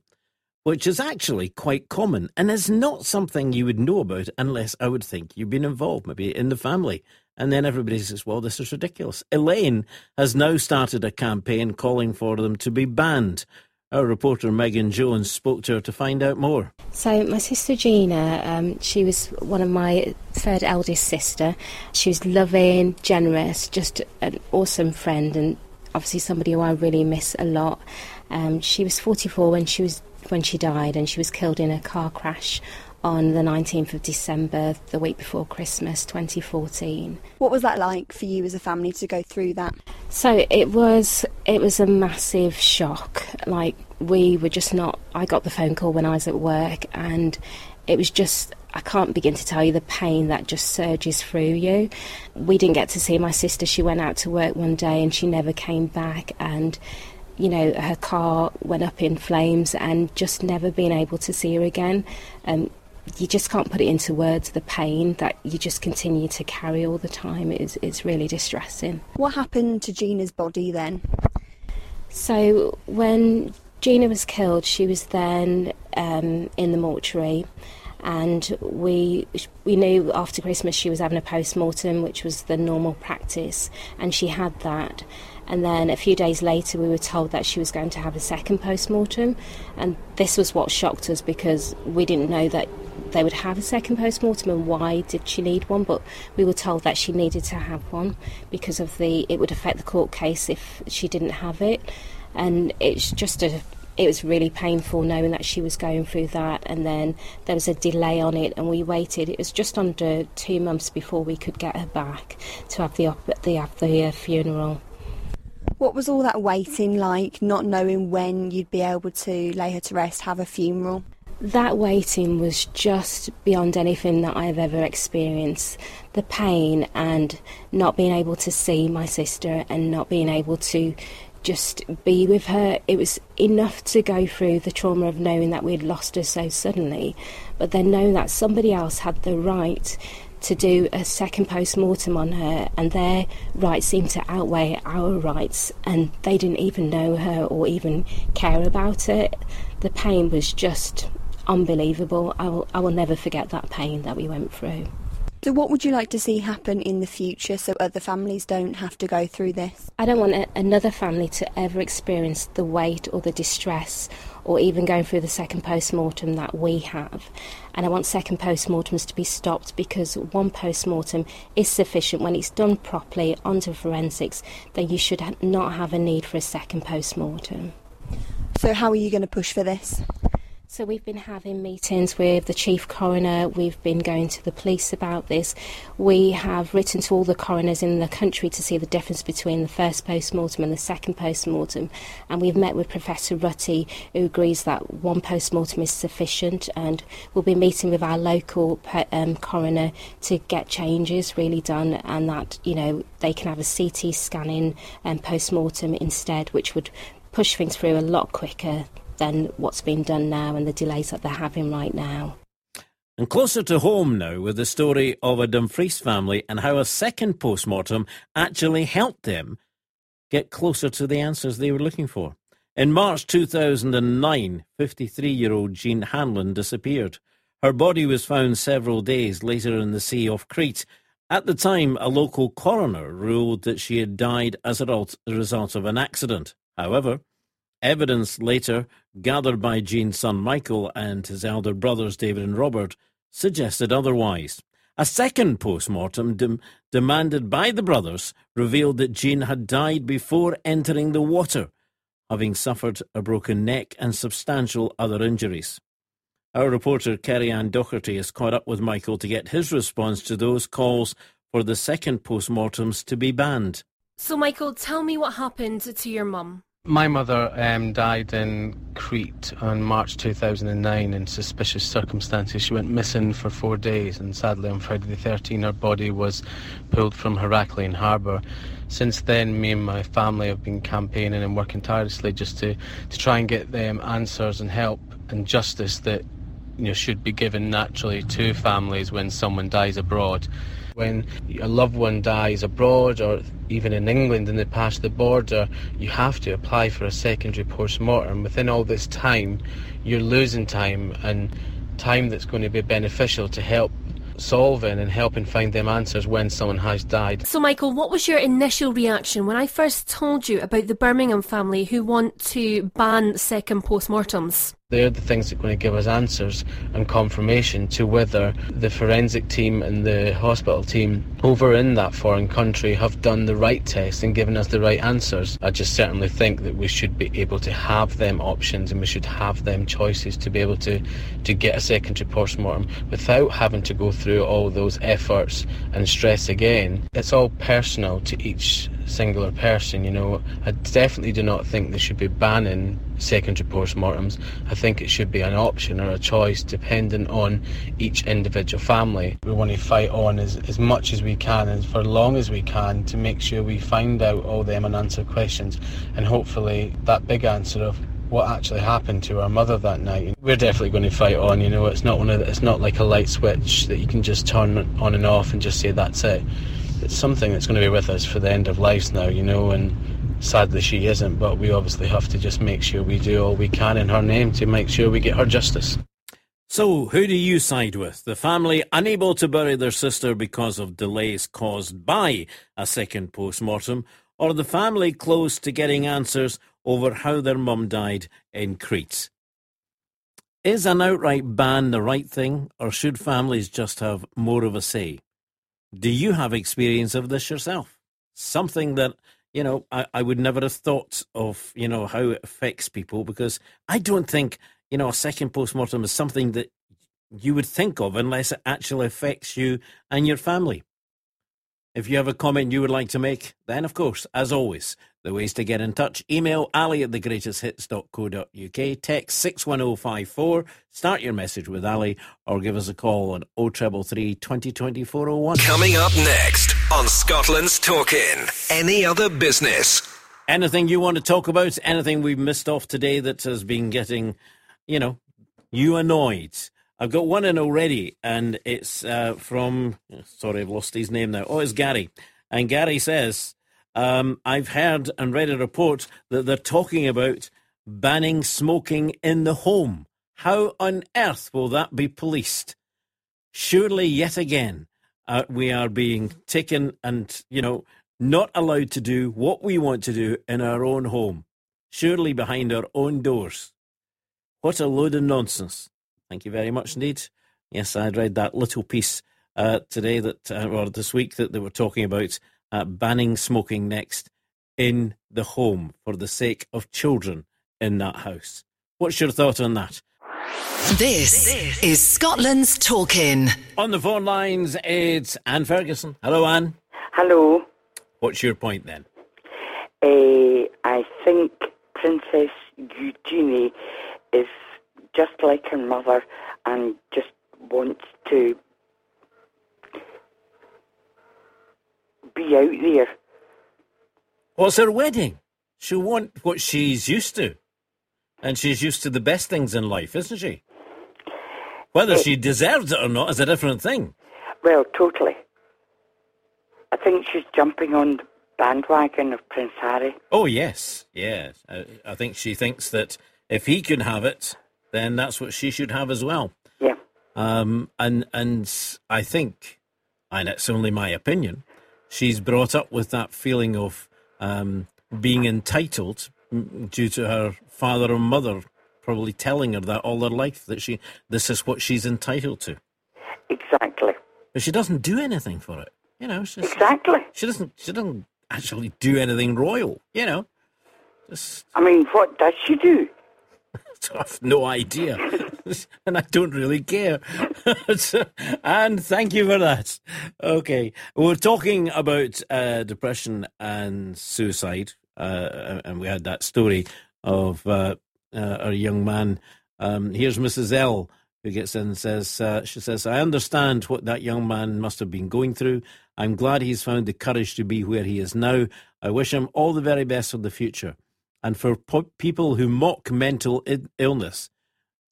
which is actually quite common and is not something you would know about unless I would think you've been involved, maybe in the family. And then everybody says, well, this is ridiculous. Elaine has now started a campaign calling for them to be banned. Our reporter Megan Jones spoke to her to find out more. So my sister Gina, she was one of my third eldest sister. She was loving, generous, just an awesome friend, and obviously somebody who I really miss a lot. She was 44 when she died, and she was killed in a car crash on the 19th of December, the week before Christmas 2014. What was that like for you as a family to go through that? So it was a massive shock. Like, we were just not... I got the phone call when I was at work, and it was just... I can't begin to tell you the pain that just surges through you. We didn't get to see my sister. She went out to work one day and she never came back, and you know, her car went up in flames and just never being able to see her again. You just can't put it into words, the pain that you just continue to carry all the time. It's really distressing. What happened to Gina's body then? So when Gina was killed, she was then in the mortuary, and we knew after Christmas she was having a post-mortem, which was the normal practice, and she had that. And then a few days later we were told that she was going to have a second post-mortem, and this was what shocked us, because we didn't know that they would have a second post-mortem and why did she need one, but we were told that she needed to have one because of it would affect the court case if she didn't have it. And it's just it was really painful knowing that she was going through that, and then there was a delay on it, and we waited. It was just under 2 months before we could get her back to have the funeral. What was all that waiting like, not knowing when you'd be able to lay her to rest, have a funeral? That waiting was just beyond anything that I've ever experienced. The pain and not being able to see my sister and not being able to just be with her. It was enough to go through the trauma of knowing that we'd lost her so suddenly, but then knowing that somebody else had the right to do a second post-mortem on her, and their rights seemed to outweigh our rights, and they didn't even know her or even care about it. The pain was just unbelievable. I will never forget that pain that we went through. So what would you like to see happen in the future so other families don't have to go through this? I don't want another family to ever experience the weight or the distress or even going through the second post-mortem that we have. And I want second post-mortems to be stopped, because one post-mortem is sufficient. When it's done properly onto forensics, then you should not have a need for a second post-mortem. So how are you going to push for this? So we've been having meetings with the chief coroner, we've been going to the police about this, we have written to all the coroners in the country to see the difference between the first post-mortem and the second post-mortem, and we've met with Professor Rutty, who agrees that one post-mortem is sufficient, and we'll be meeting with our local coroner to get changes really done, and that, you know, they can have a CT scanning and post-mortem instead, which would push things through a lot quicker than what's been done now and the delays that they're having right now. And closer to home now with the story of a Dumfries family and how a second post-mortem actually helped them get closer to the answers they were looking for. In March 2009, 53-year-old Jean Hanlon disappeared. Her body was found several days later in the sea off Crete. At the time, a local coroner ruled that she had died as a result of an accident. However, evidence later gathered by Jean's son Michael and his elder brothers David and Robert suggested otherwise. A second post-mortem demanded by the brothers revealed that Jean had died before entering the water, having suffered a broken neck and substantial other injuries. Our reporter Kerry-Ann Docherty has caught up with Michael to get his response to those calls for the second post-mortems to be banned. So Michael, tell me what happened to your mum. My mother died in Crete on March 2009 in suspicious circumstances. She went missing for 4 days, and sadly on Friday the 13th her body was pulled from Heraklion Harbour. Since then, me and my family have been campaigning and working tirelessly just to try and get them answers and help and justice that, you know, should be given naturally to families when someone dies abroad. When a loved one dies abroad, or even in England and they pass the border, you have to apply for a secondary post-mortem. Within all this time, you're losing time, and time that's going to be beneficial to help solving and helping find them answers when someone has died. So Michael, what was your initial reaction when I first told you about the Birmingham family who want to ban second post-mortems? They're the things that are going to give us answers and confirmation to whether the forensic team and the hospital team over in that foreign country have done the right test and given us the right answers. I just certainly think that we should be able to have them options, and we should have them choices to be able to get a secondary post-mortem without having to go through all those efforts and stress again. It's all personal to each singular person, you know. I definitely do not think they should be banning secondary post-mortems. I think it should be an option or a choice dependent on each individual family. We want to fight on as much as we can and for as long as we can to make sure we find out all them unanswered questions, and hopefully that big answer of what actually happened to our mother that night. We're definitely going to fight on, you know. It's not like a light switch that you can just turn on and off and just say that's it. It's something that's going to be with us for the end of lives now, you know, and sadly she isn't, but we obviously have to just make sure we do all we can in her name to make sure we get her justice. So, who do you side with? The family unable to bury their sister because of delays caused by a second post-mortem, or the family close to getting answers over how their mum died in Crete? Is an outright ban the right thing, or should families just have more of a say? Do you have experience of this yourself? Something that, you know, I would never have thought of, you know, how it affects people, because I don't think, you know, a second post-mortem is something that you would think of unless it actually affects you and your family. If you have a comment you would like to make, then, of course, as always, the ways to get in touch: email ali@thegreatesthits.co.uk, text 61054, start your message with Ali, or give us a call on 0333 2020 401. Coming up next on Scotland's Talkin', Any Other Business. Anything you want to talk about, anything we've missed off today that has been getting, you know, you annoyed. I've got one in already, and it's from... Sorry, I've lost his name now. Oh, it's Gary. And Gary says, I've heard and read a report that they're talking about banning smoking in the home. How on earth will that be policed? Surely, yet again, we are being taken and, you know, not allowed to do what we want to do in our own home. Surely behind our own doors. What a load of nonsense. Thank you very much indeed. Yes, I'd read that little piece today that, or this week, that they were talking about banning smoking next in the home for the sake of children in that house. What's your thought on that? This is Scotland's Talkin'. On the phone lines, it's Anne Ferguson. Hello, Anne. Hello. What's your point then? I think Princess Eugenie is just like her mother and just wants to be out there. Well, it's her wedding. She'll want what she's used to. And she's used to the best things in life, isn't she? Whether she deserves it or not is a different thing. Well, totally. I think she's jumping on the bandwagon of Prince Harry. Oh, yes, yes. I think she thinks that if he can have it, then that's what she should have as well. Yeah. And I think, and it's only my opinion, she's brought up with that feeling of being entitled due to her father and mother probably telling her that all her life, that this is what she's entitled to. Exactly. But she doesn't do anything for it, you know. Just, exactly. She doesn't actually do anything royal, you know. Just, I mean, what does she do? I've no idea, and I don't really care. And thank you for that. Okay, we're talking about depression and suicide, and we had that story of a young man. Here's Mrs. L, who gets in and says, she says, I understand what that young man must have been going through. I'm glad he's found the courage to be where he is now. I wish him all the very best for the future. And for people who mock mental illness,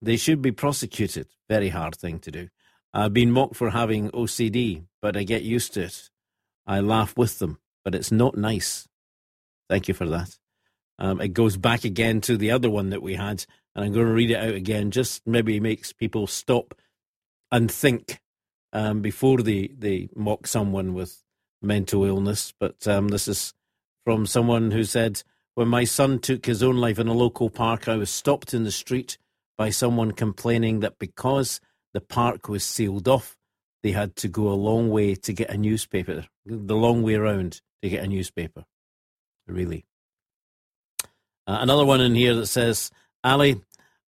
they should be prosecuted. Very hard thing to do. I've been mocked for having OCD, but I get used to it. I laugh with them, but it's not nice. Thank you for that. It goes back again to the other one that we had, and I'm going to read it out again, just maybe makes people stop and think before they mock someone with mental illness. But this is from someone who said, when my son took his own life in a local park, I was stopped in the street by someone complaining that because the park was sealed off, they had to go the long way around to get a newspaper. Really. Another one in here that says, Ali,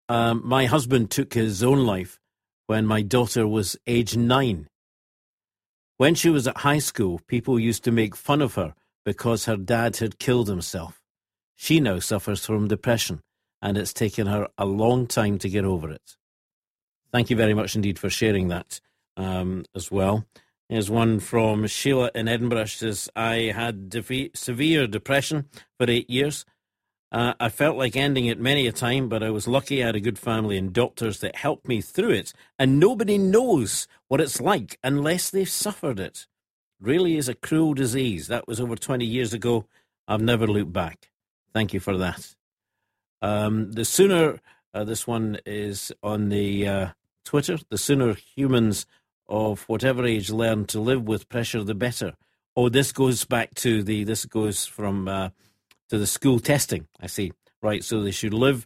my husband took his own life when my daughter was age 9. When she was at high school, people used to make fun of her because her dad had killed himself. She now suffers from depression, and it's taken her a long time to get over it. Thank you very much indeed for sharing that as well. Here's one from Sheila in Edinburgh. She says, I had severe depression for 8 years. I felt like ending it many a time, but I was lucky I had a good family and doctors that helped me through it. And nobody knows what it's like unless they've suffered it. Really is a cruel disease. That was over 20 years ago. I've never looked back. Thank you for that. The sooner, this one is on the Twitter, the sooner humans of whatever age learn to live with pressure, the better. Oh, this goes back to the, this goes from to the school testing, I see. Right, so they should learn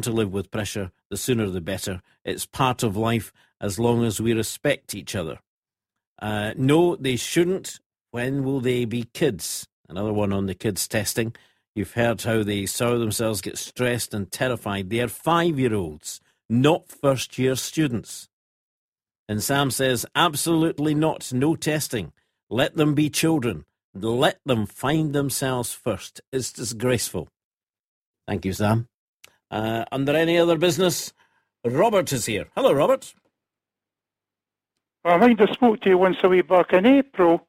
to live with pressure, the sooner the better. It's part of life as long as we respect each other. No, they shouldn't. When will they be kids? Another one on the kids testing. You've heard how they saw themselves get stressed and terrified. They are 5-year-olds, not first-year students. And Sam says, absolutely not, no testing. Let them be children. Let them find themselves first. It's disgraceful. Thank you, Sam. Under any other business, Robert is here. Hello, Robert. I think I spoke to you once a wee back in April.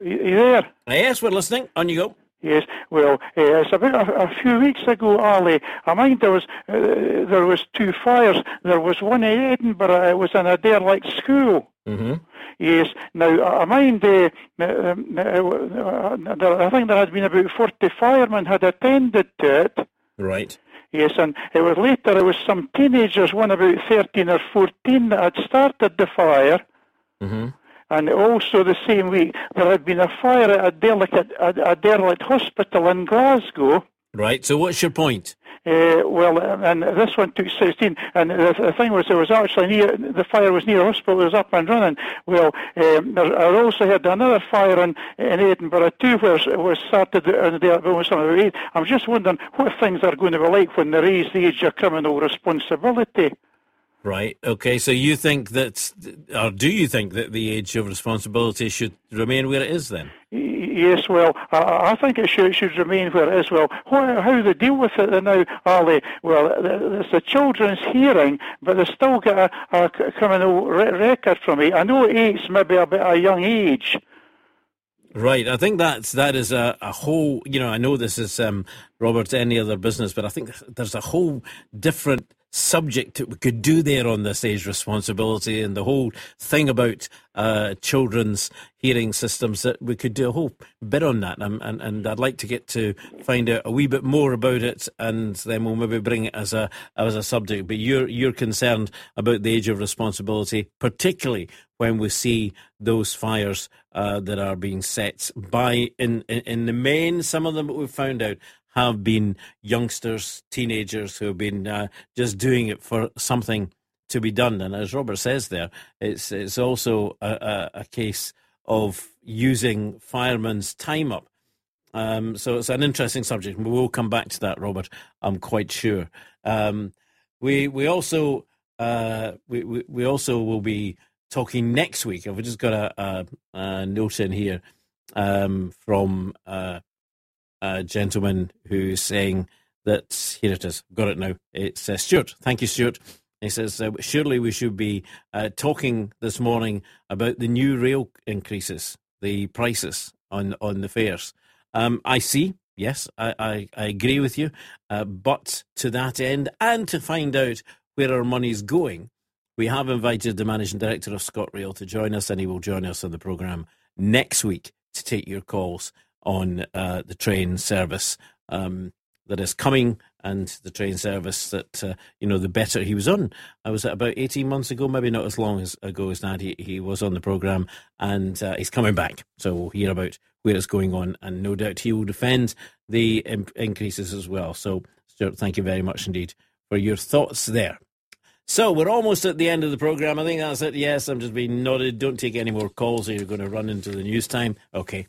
Are you there? Yes, we're listening. On you go. Yes, well, it's about a few weeks ago, Ali. I mind there was two fires. There was one in Edinburgh. It was in a derelict school. Mm-hmm. Yes. Now, I mind I think there had been about 40 firemen had attended to it. Right. Yes, and it was later. It was some teenagers, one about 13 or 14, that had started the fire. Mm-hmm. And also the same week, there had been a fire at a derelict hospital in Glasgow. Right, so what's your point? Well, and this one took 16, and the thing was, it was actually near, the fire was near a hospital, it was up and running. Well, I also had another fire in Edinburgh too, where it was started on the day of 8. I'm just wondering what things are going to be like when they raise the age of criminal responsibility. Right, okay, so you think that, or do you think that the age of responsibility should remain where it is then? Yes, well, I think it should remain where it is. Well, how they deal with it now, Ali? Well, it's a children's hearing, but they still get a criminal record from it. I know eight's maybe a bit of a young age. Right, I think that is a whole, you know, I know this is, Robert, any other business, but I think there's a whole different subject that we could do there on this age responsibility and the whole thing about children's hearing systems, that we could do a whole bit on that, and I'd like to get to find out a wee bit more about it, and then we'll maybe bring it as a subject. But you're concerned about the age of responsibility, particularly when we see those fires that are being set by in the main, some of them that we've found out have been youngsters, teenagers who have been just doing it for something to be done. And as Robert says there, it's also a case of using firemen's time up. So it's an interesting subject. We will come back to that, Robert, I'm quite sure. We also will be talking next week. I've just got a note in here from... a gentleman who's saying that, here it is, got it now, it's Stuart. Thank you, Stuart. He says, surely we should be talking this morning about the new rail increases, the prices on the fares. I see, yes, I agree with you, but to that end, and to find out where our money's going, we have invited the Managing Director of ScotRail to join us, and he will join us on the programme next week to take your calls on the train service that is coming, and the train service that, you know, the better he was on. I was at about 18 months ago, maybe not as long as ago as that. He was on the programme, and he's coming back. So we'll hear about where it's going on, and no doubt he will defend the increases as well. So, Stuart, thank you very much indeed for your thoughts there. So we're almost at the end of the programme. I think that's it. Yes, I'm just being nodded. Don't take any more calls or you're going to run into the news time. Okay.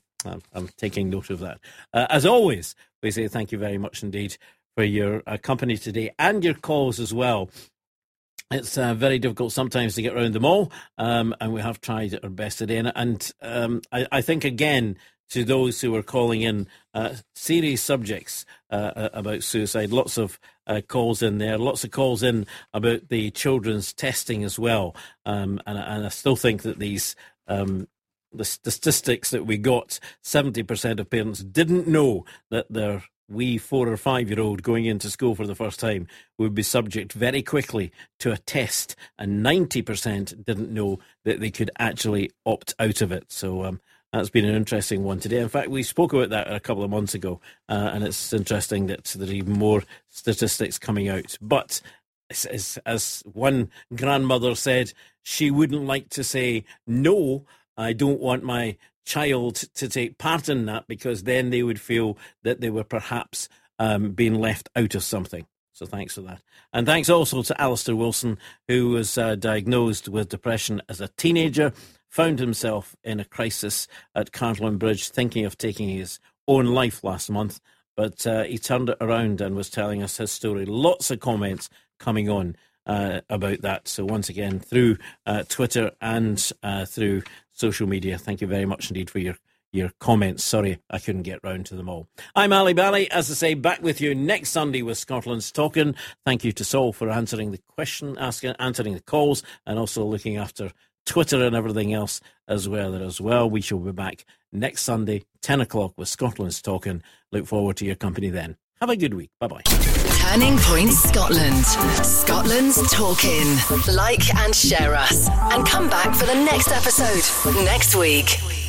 I'm taking note of that. As always, we say thank you very much indeed for your company today and your calls as well. It's very difficult sometimes to get around them all, and we have tried our best today. And I think, again, to those who were calling in serious subjects about suicide. Lots of calls in there, lots of calls in about the children's testing as well. And I still think that these the statistics that we got, 70% of parents didn't know that their wee 4 or 5 year old going into school for the first time would be subject very quickly to a test, and 90% didn't know that they could actually opt out of it. So that's been an interesting one today. In fact, we spoke about that a couple of months ago, and it's interesting that there are even more statistics coming out. But as one grandmother said, she wouldn't like to say, no, I don't want my child to take part in that, because then they would feel that they were perhaps being left out of something. So thanks for that. And thanks also to Alistair Wilson, who was diagnosed with depression as a teenager, found himself in a crisis at Cartland Bridge, thinking of taking his own life last month, but he turned it around and was telling us his story. Lots of comments coming on about that. So once again, through Twitter and through social media, thank you very much indeed for your comments. Sorry, I couldn't get round to them all. I'm Ali Bally, as I say, back with you next Sunday with Scotland's Talking. Thank you to Saul for answering the question, answering the calls, and also looking after Twitter and everything else as well. We shall be back next Sunday, 10 o'clock with Scotland's Talking. Look forward to your company then. Have a good week. Bye-bye. Turning Point Scotland. Scotland's Talking. Like and share us. And come back for the next episode next week.